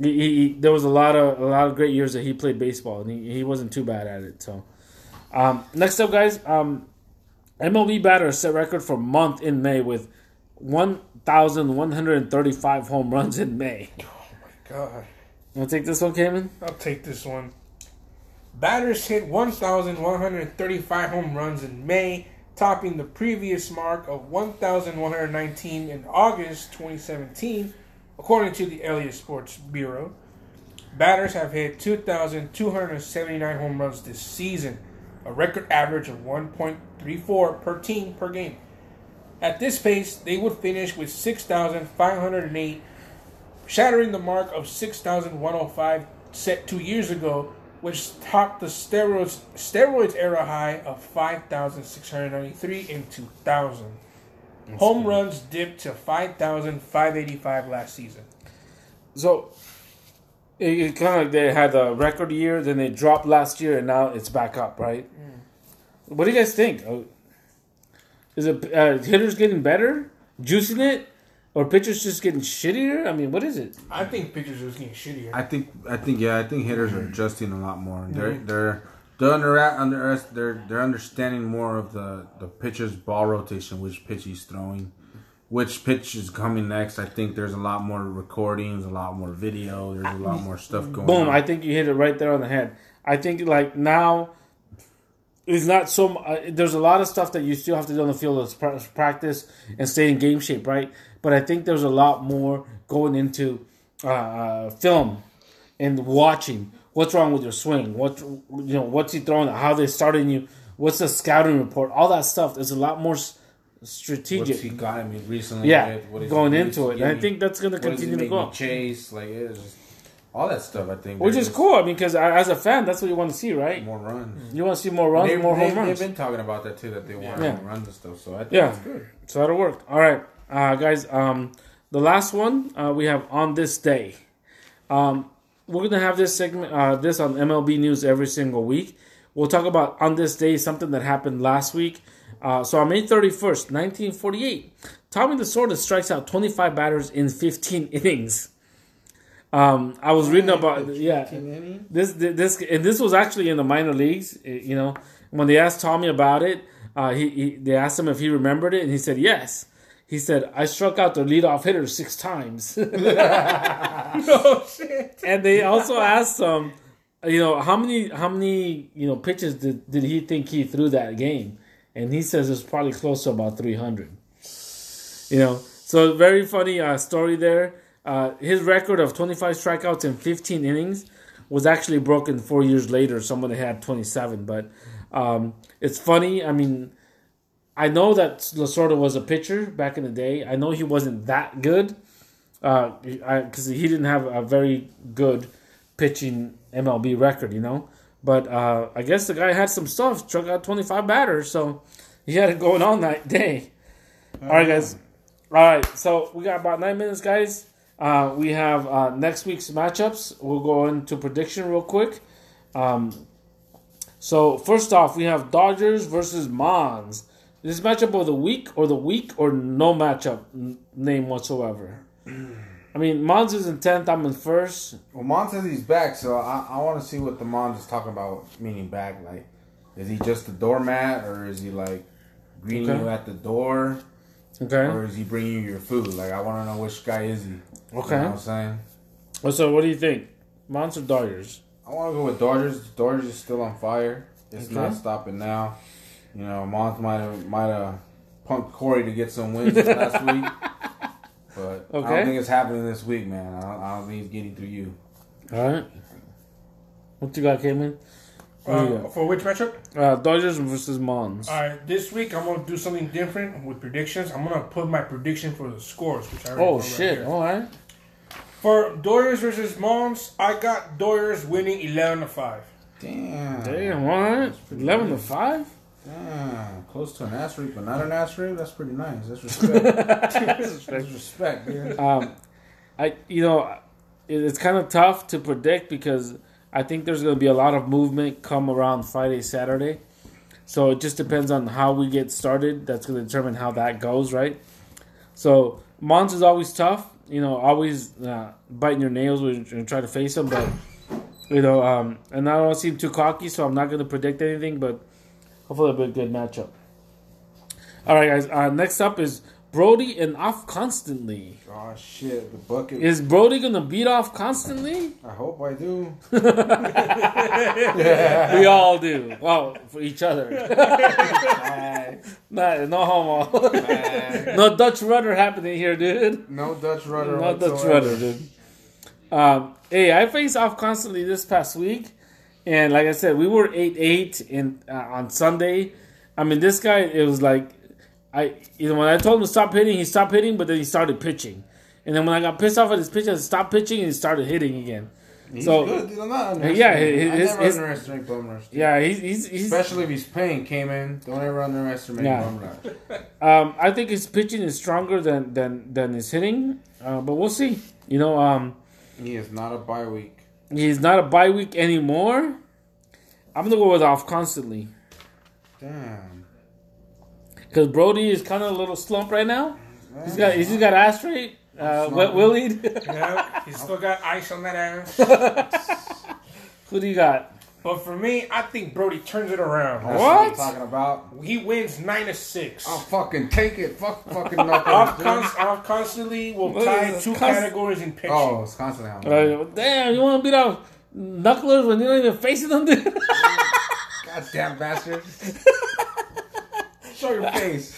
he, he, there was a lot of a lot of great years that he played baseball, and he, he wasn't too bad at it, so. Um, next up, guys, um, M L B batter set record for month in May with one thousand one hundred thirty-five home runs in May. Oh, my God. You want to take this one, Cayman? I'll take this one. Batters hit one thousand one hundred thirty-five home runs in May, topping the previous mark of one thousand one hundred nineteen in August twenty seventeen, according to the L A Sports Bureau. Batters have hit two thousand two hundred seventy-nine home runs this season, a record average of one point three four per team per game. At this pace, they would finish with six thousand five hundred eight, shattering the mark of six thousand one hundred five set two years ago, which topped the steroids steroids era high of five thousand six hundred ninety-three in two thousand. That's Home good. runs dipped to five thousand five hundred eighty-five last season. So... It, it kind of like they had a record year, then they dropped last year, and now it's back up, right? Mm. What do you guys think? Is it uh, hitters getting better, juicing it, or pitchers just getting shittier? I mean, what is it? I think pitchers are just getting shittier. I think, I think, yeah, I think hitters are adjusting a lot more. Mm-hmm. They're they're they're under, under they're they're understanding more of the, the pitcher's ball rotation, which pitch he's throwing. Which pitch is coming next? I think there's a lot more recordings, a lot more video. There's a lot more stuff going Boom, on. Boom, I think you hit it right there on the head. I think, like, now it's not so uh, – there's a lot of stuff that you still have to do on the field of practice and stay in game shape, right? But I think there's a lot more going into uh, film and watching. what's wrong with your swing, what you know, what's he throwing, how they're starting you, what's the scouting report, all that stuff. There's a lot more strategic. What's he got I mean, recently? Yeah, right? what is going into it. And me, I think that's going to continue to go. Chase, like it is just, all that stuff. I think, which is cool. I mean, because as a fan, that's what you want to see, right? More runs. You want to see more runs, they, more they, home runs. They've been talking about that too, that they want yeah. home runs and stuff. So I think yeah. that's good. So that'll work. All right, uh, guys. Um, the last one uh, we have on this day. Um, we're gonna have this segment, uh, this on M L B News every single week. We'll talk about on this day something that happened last week. Uh, so on May thirty-first, nineteen forty-eight, Tommy La Stella strikes out twenty-five batters in fifteen innings. Um, I was reading about yeah this this and this was actually in the minor leagues. You know, when they asked Tommy about it, uh, he, he they asked him if he remembered it, and he said yes. He said, I struck out the leadoff hitter six times. No shit. And they also asked him, you know, how many how many you know pitches did, did he think he threw that game? And he says it's probably close to about three hundred. You know, so very funny uh, story there. Uh, his record of twenty-five strikeouts in fifteen innings was actually broken four years later. Someone had twenty-seven, but um, it's funny. I mean, I know that La Stella was a pitcher back in the day. I know he wasn't that good because uh, he didn't have a very good pitching M L B record, you know. But uh, I guess the guy had some stuff, struck out twenty-five batters, so he had it going on that day. All right, guys. All right, so we got about nine minutes, guys. Uh, we have uh, next week's matchups. We'll go into prediction real quick. Um, so first off, we have Dodgers versus Mons. This matchup of the week or the week or no matchup n- name whatsoever. I mean, Mons is in tenth. I'm in first. Well, Mons says he's back, so I, I want to see what the Mons is talking about, meaning back. Like, is he just the doormat or is he, like, greeting okay. you at the door? Okay. Or is he bringing you your food? Like, I want to know which guy is he. Okay. You know what I'm saying? Well, so, what do you think? Mons or Dodgers? I want to go with Dodgers. Dodgers is still on fire. It's okay. not stopping now. You know, Mons might have might have punked Corey to get some wins last week, but okay. I don't think it's happening this week, man. I don't, I don't think he's getting through you. All right, what you got, Cayman? Um, for which matchup? Uh, Dodgers versus Mons. All right, this week I'm gonna do something different with predictions. I'm gonna put my prediction for the scores, which I already oh shit! Right all right. For Dodgers versus Mons, I got Dodgers winning eleven to five. Damn. Damn. All right. Eleven nice. to five. Damn, close to an ass rape, but not an ass rape. That's pretty nice. That's respect. That's respect. Yeah. Um, I you know, it, it's kind of tough to predict because I think there's going to be a lot of movement come around Friday, Saturday. So it just depends on how we get started. That's going to determine how that goes, right? So Mons is always tough. You know, always uh, biting your nails when you try to face them. But you know, um, and I don't seem too cocky, so I'm not going to predict anything, but. Hopefully it'll be a good matchup. All right, guys. Uh, next up is Brody and Off Constantly. Oh, shit. The bucket. Is Brody going to beat Off Constantly? I hope I do. Yeah. We all do. Well, for each other. Nah, no homo. No Dutch rudder happening here, dude. No Dutch rudder. No whatsoever. Dutch rudder, dude. Um, hey, I faced Off Constantly this past week. And like I said, we were eight eight in uh, on Sunday. I mean, this guy, it was like, I you know, when I told him to stop hitting, he stopped hitting, but then he started pitching. And then when I got pissed off at his pitch, I stopped pitching, and he started hitting again. He's so, good, dude. I'm not underestimating. Yeah, his, his, I never his, underestimate Bum Rush. Yeah, he's, he's, he's... Especially if he's paying, Cayman. Don't ever underestimate yeah. Bum Rush. um, I think his pitching is stronger than, than, than his hitting, uh, but we'll see. You know, um... He is not a bye week. He's not a bye week anymore. I'm gonna go with Off Constantly. Damn. Because Brody is kind of a little slump right now. Damn. He's got he's just got ass straight, uh, wet willied. Yeah, he's still got ice on that ass. Who do you got? But for me, I think Brody turns it around. That's what? What I'm talking about? He wins nine to six. I'll fucking take it. Fuck fucking Knuckles. I'll, const- I'll constantly will what tie two const- categories in pitching. Oh, it's constantly. Uh, damn, you want to beat out Knucklers when you don't even face them, dude? Goddamn bastard! Show your face.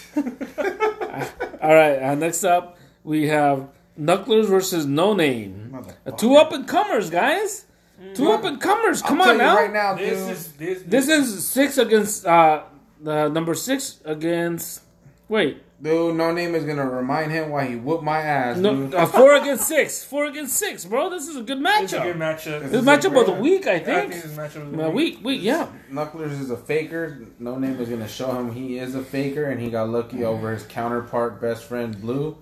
All right. Uh, next up, we have Knucklers versus No Name. Two up and comers, guys. Two up and comers. Come on now. Right now, this dude. is this, this. This is six against uh the number six against. Wait, dude. No Name is gonna remind him why he whooped my ass. No, uh, four against six. Four against six, bro. This is a good matchup. This is a good matchup. This, this is matchup of the week, I think. Yeah, I think this matchup of the week. Week, week, yeah. Knuckles is a faker. No Name is gonna show him he is a faker, and he got lucky mm. over his counterpart, best friend Blue.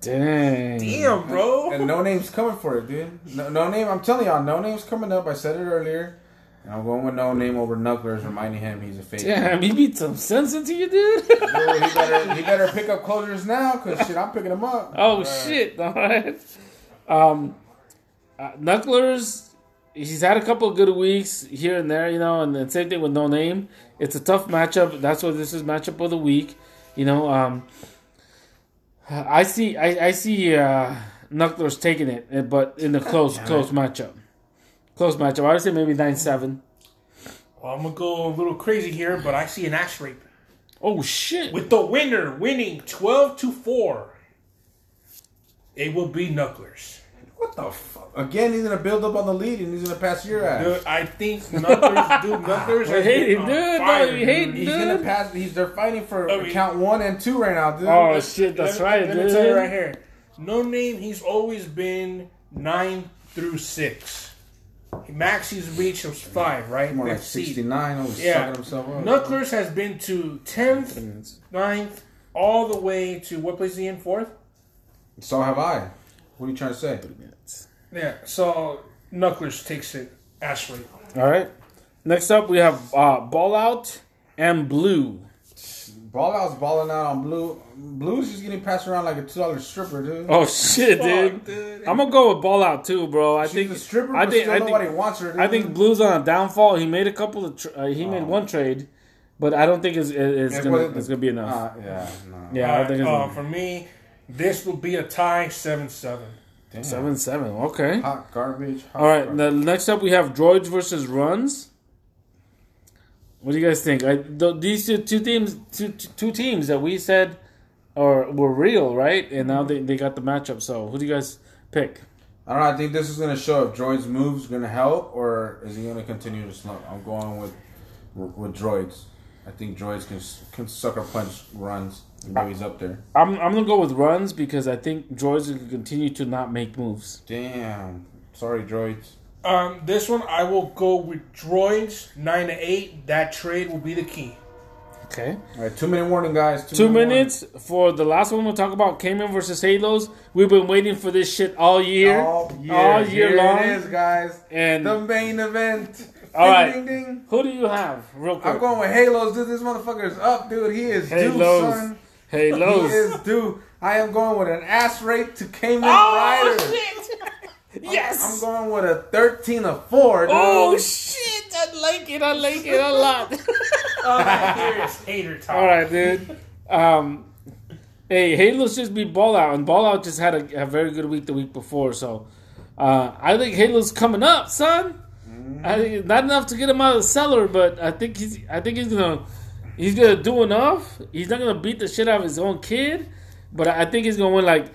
Dang. Damn, bro. And, and No Name's coming for it, dude. No, no Name, I'm telling y'all, No Name's coming up. I said it earlier. And I'm going with No Name over Knuckles, reminding him he's a fake. Damn, he beat some sense into you, dude. Dude, he better, he better pick up closers now, because shit, I'm picking them up. Oh, all shit. Right. All right. Um, uh, Knuckles, he's had a couple of good weeks here and there, you know, and the same thing with No Name. It's a tough matchup. That's why this is matchup of the week. You know, um... I see, I, I see uh, Knuckles taking it, but in the close, Damn close it. matchup. Close matchup. I would say maybe nine seven. Well, I'm going to go a little crazy here, but I see an ass rape. Oh, shit. With the winner winning twelve to four, it will be Knuckles. What the fuck? Again, he's going to build up on the lead, and he's going to pass your ass. Dude, I think Knuckles, dude, Knuckles are hating, dude. Fire, no, hate dude. He's going to pass. He's, they're fighting for I mean, count one and two right now, dude. Oh, that's, shit, that's let, right, let, dude. Let me tell you right here. No Name, he's always been nine through six. Max, he's reached five, right? More like sixty-nine. Always yeah. sucking himself up. Knuckles has been to tenth, ninth, all the way to what place is he in? Fourth? So have I. What are you trying to say? Three minutes. Yeah, so Knuckles takes it. Ashley. All right. Next up, we have uh, Ballout and Blue. Ballout's balling out on Blue. Blue's just getting passed around like a two dollar stripper, dude. Oh, shit, dude. Oh, dude. I'm going to go with Ballout, too, bro. I She's think a stripper, I think, but still I think, nobody wants her, dude. I think Blue's on a downfall. He made a couple of... Tra- uh, he oh. made one trade, but I don't think it's, it's going to be enough. Uh, yeah, no. Yeah, right, I think it's uh, For me... This will be a tie, seven seven. seven seven, okay. Hot garbage. Hot All right, garbage. Next up we have Droids versus Runs. What do you guys think? I, th- these two, two teams two, two teams that we said are, were real, right? And now they, they got the matchup. So who do you guys pick? I don't know. I think this is going to show if Droids' moves going to help or is he going to continue to slump. I'm going with, with with Droids. I think Droids can, can sucker punch Runs. He's up there. I'm I'm gonna go with Runs because I think Droids will continue to not make moves. Damn, sorry, Droids. Um, this one I will go with Droids nine to eight. That trade will be the key. Okay. All right, two minute warning, guys. Two, two minute minutes warning. For the last one we'll talk about. Cayman versus Halos. We've been waiting for this shit all year, all year, all year Here long. It is, guys. And the main event. All ding, right. Ding, ding. Who do you have? Real quick. I'm going with Halos, dude. This motherfucker's up, dude. He is Halos. Due, son. Halos. He is due. I am going with an ass rape to Common Riders. Oh, shit. Yes. I'm, I'm going with a thirteen to four, dude. Oh, shit. I like it. I like it a lot. All right, here is hater talk. All right, dude. Um, hey, Halos just beat Ballout, and Ballout just had a, a very good week the week before. So uh, I think Halos coming up, son. Mm-hmm. I think not enough to get him out of the cellar, but I think he's. I think he's going to... He's going to do enough. He's not going to beat the shit out of his own kid. But I think he's going to win like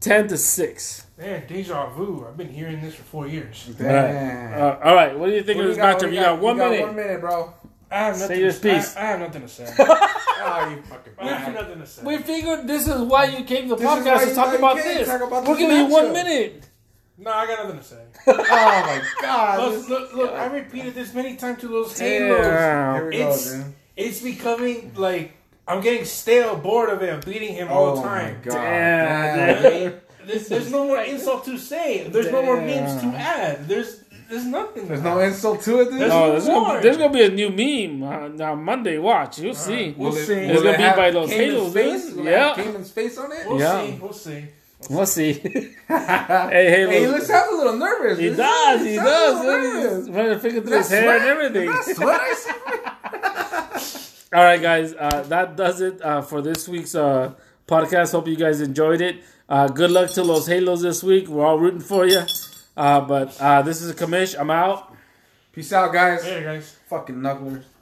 ten to six. Man, deja vu. I've been hearing this for four years. Damn. All right. Uh, all right. What do you think well, of this got, matchup? You got, got one you got minute. one minute, bro. I have nothing say your to piece. I, I have nothing to say. Oh, you fucking I have nothing to say. We figured this is why you came to the podcast to talk about this. We're giving you one minute. No, I got nothing to say. Oh, my God. Look, look, look. I repeated this many times to those Halos. Here we it's, go, dude. It's becoming, like, I'm getting stale, bored of him, beating him oh all the time. My God. Damn. Damn. There's, there's no more insult to say. There's Damn. no more memes to add. There's there's nothing. There's no insult to it, dude? There's no, no There's going to be a new meme on, on Monday. Watch. You'll all see. Right. We'll, we'll see. It's going to be by those Halos, dude. Yeah. Cayman's face on it? We'll yeah. see. We'll see. We'll see. Hey, Halos. Hey, he looks a little nervous. He does. He, he does. He's trying to figure through his hair and everything. All right, guys, uh, that does it uh, for this week's uh, podcast. Hope you guys enjoyed it. Uh, good luck to Los Halos this week. We're all rooting for you. Uh, but uh, this is a commish. I'm out. Peace out, guys. Hey, guys. Fucking Knuckles.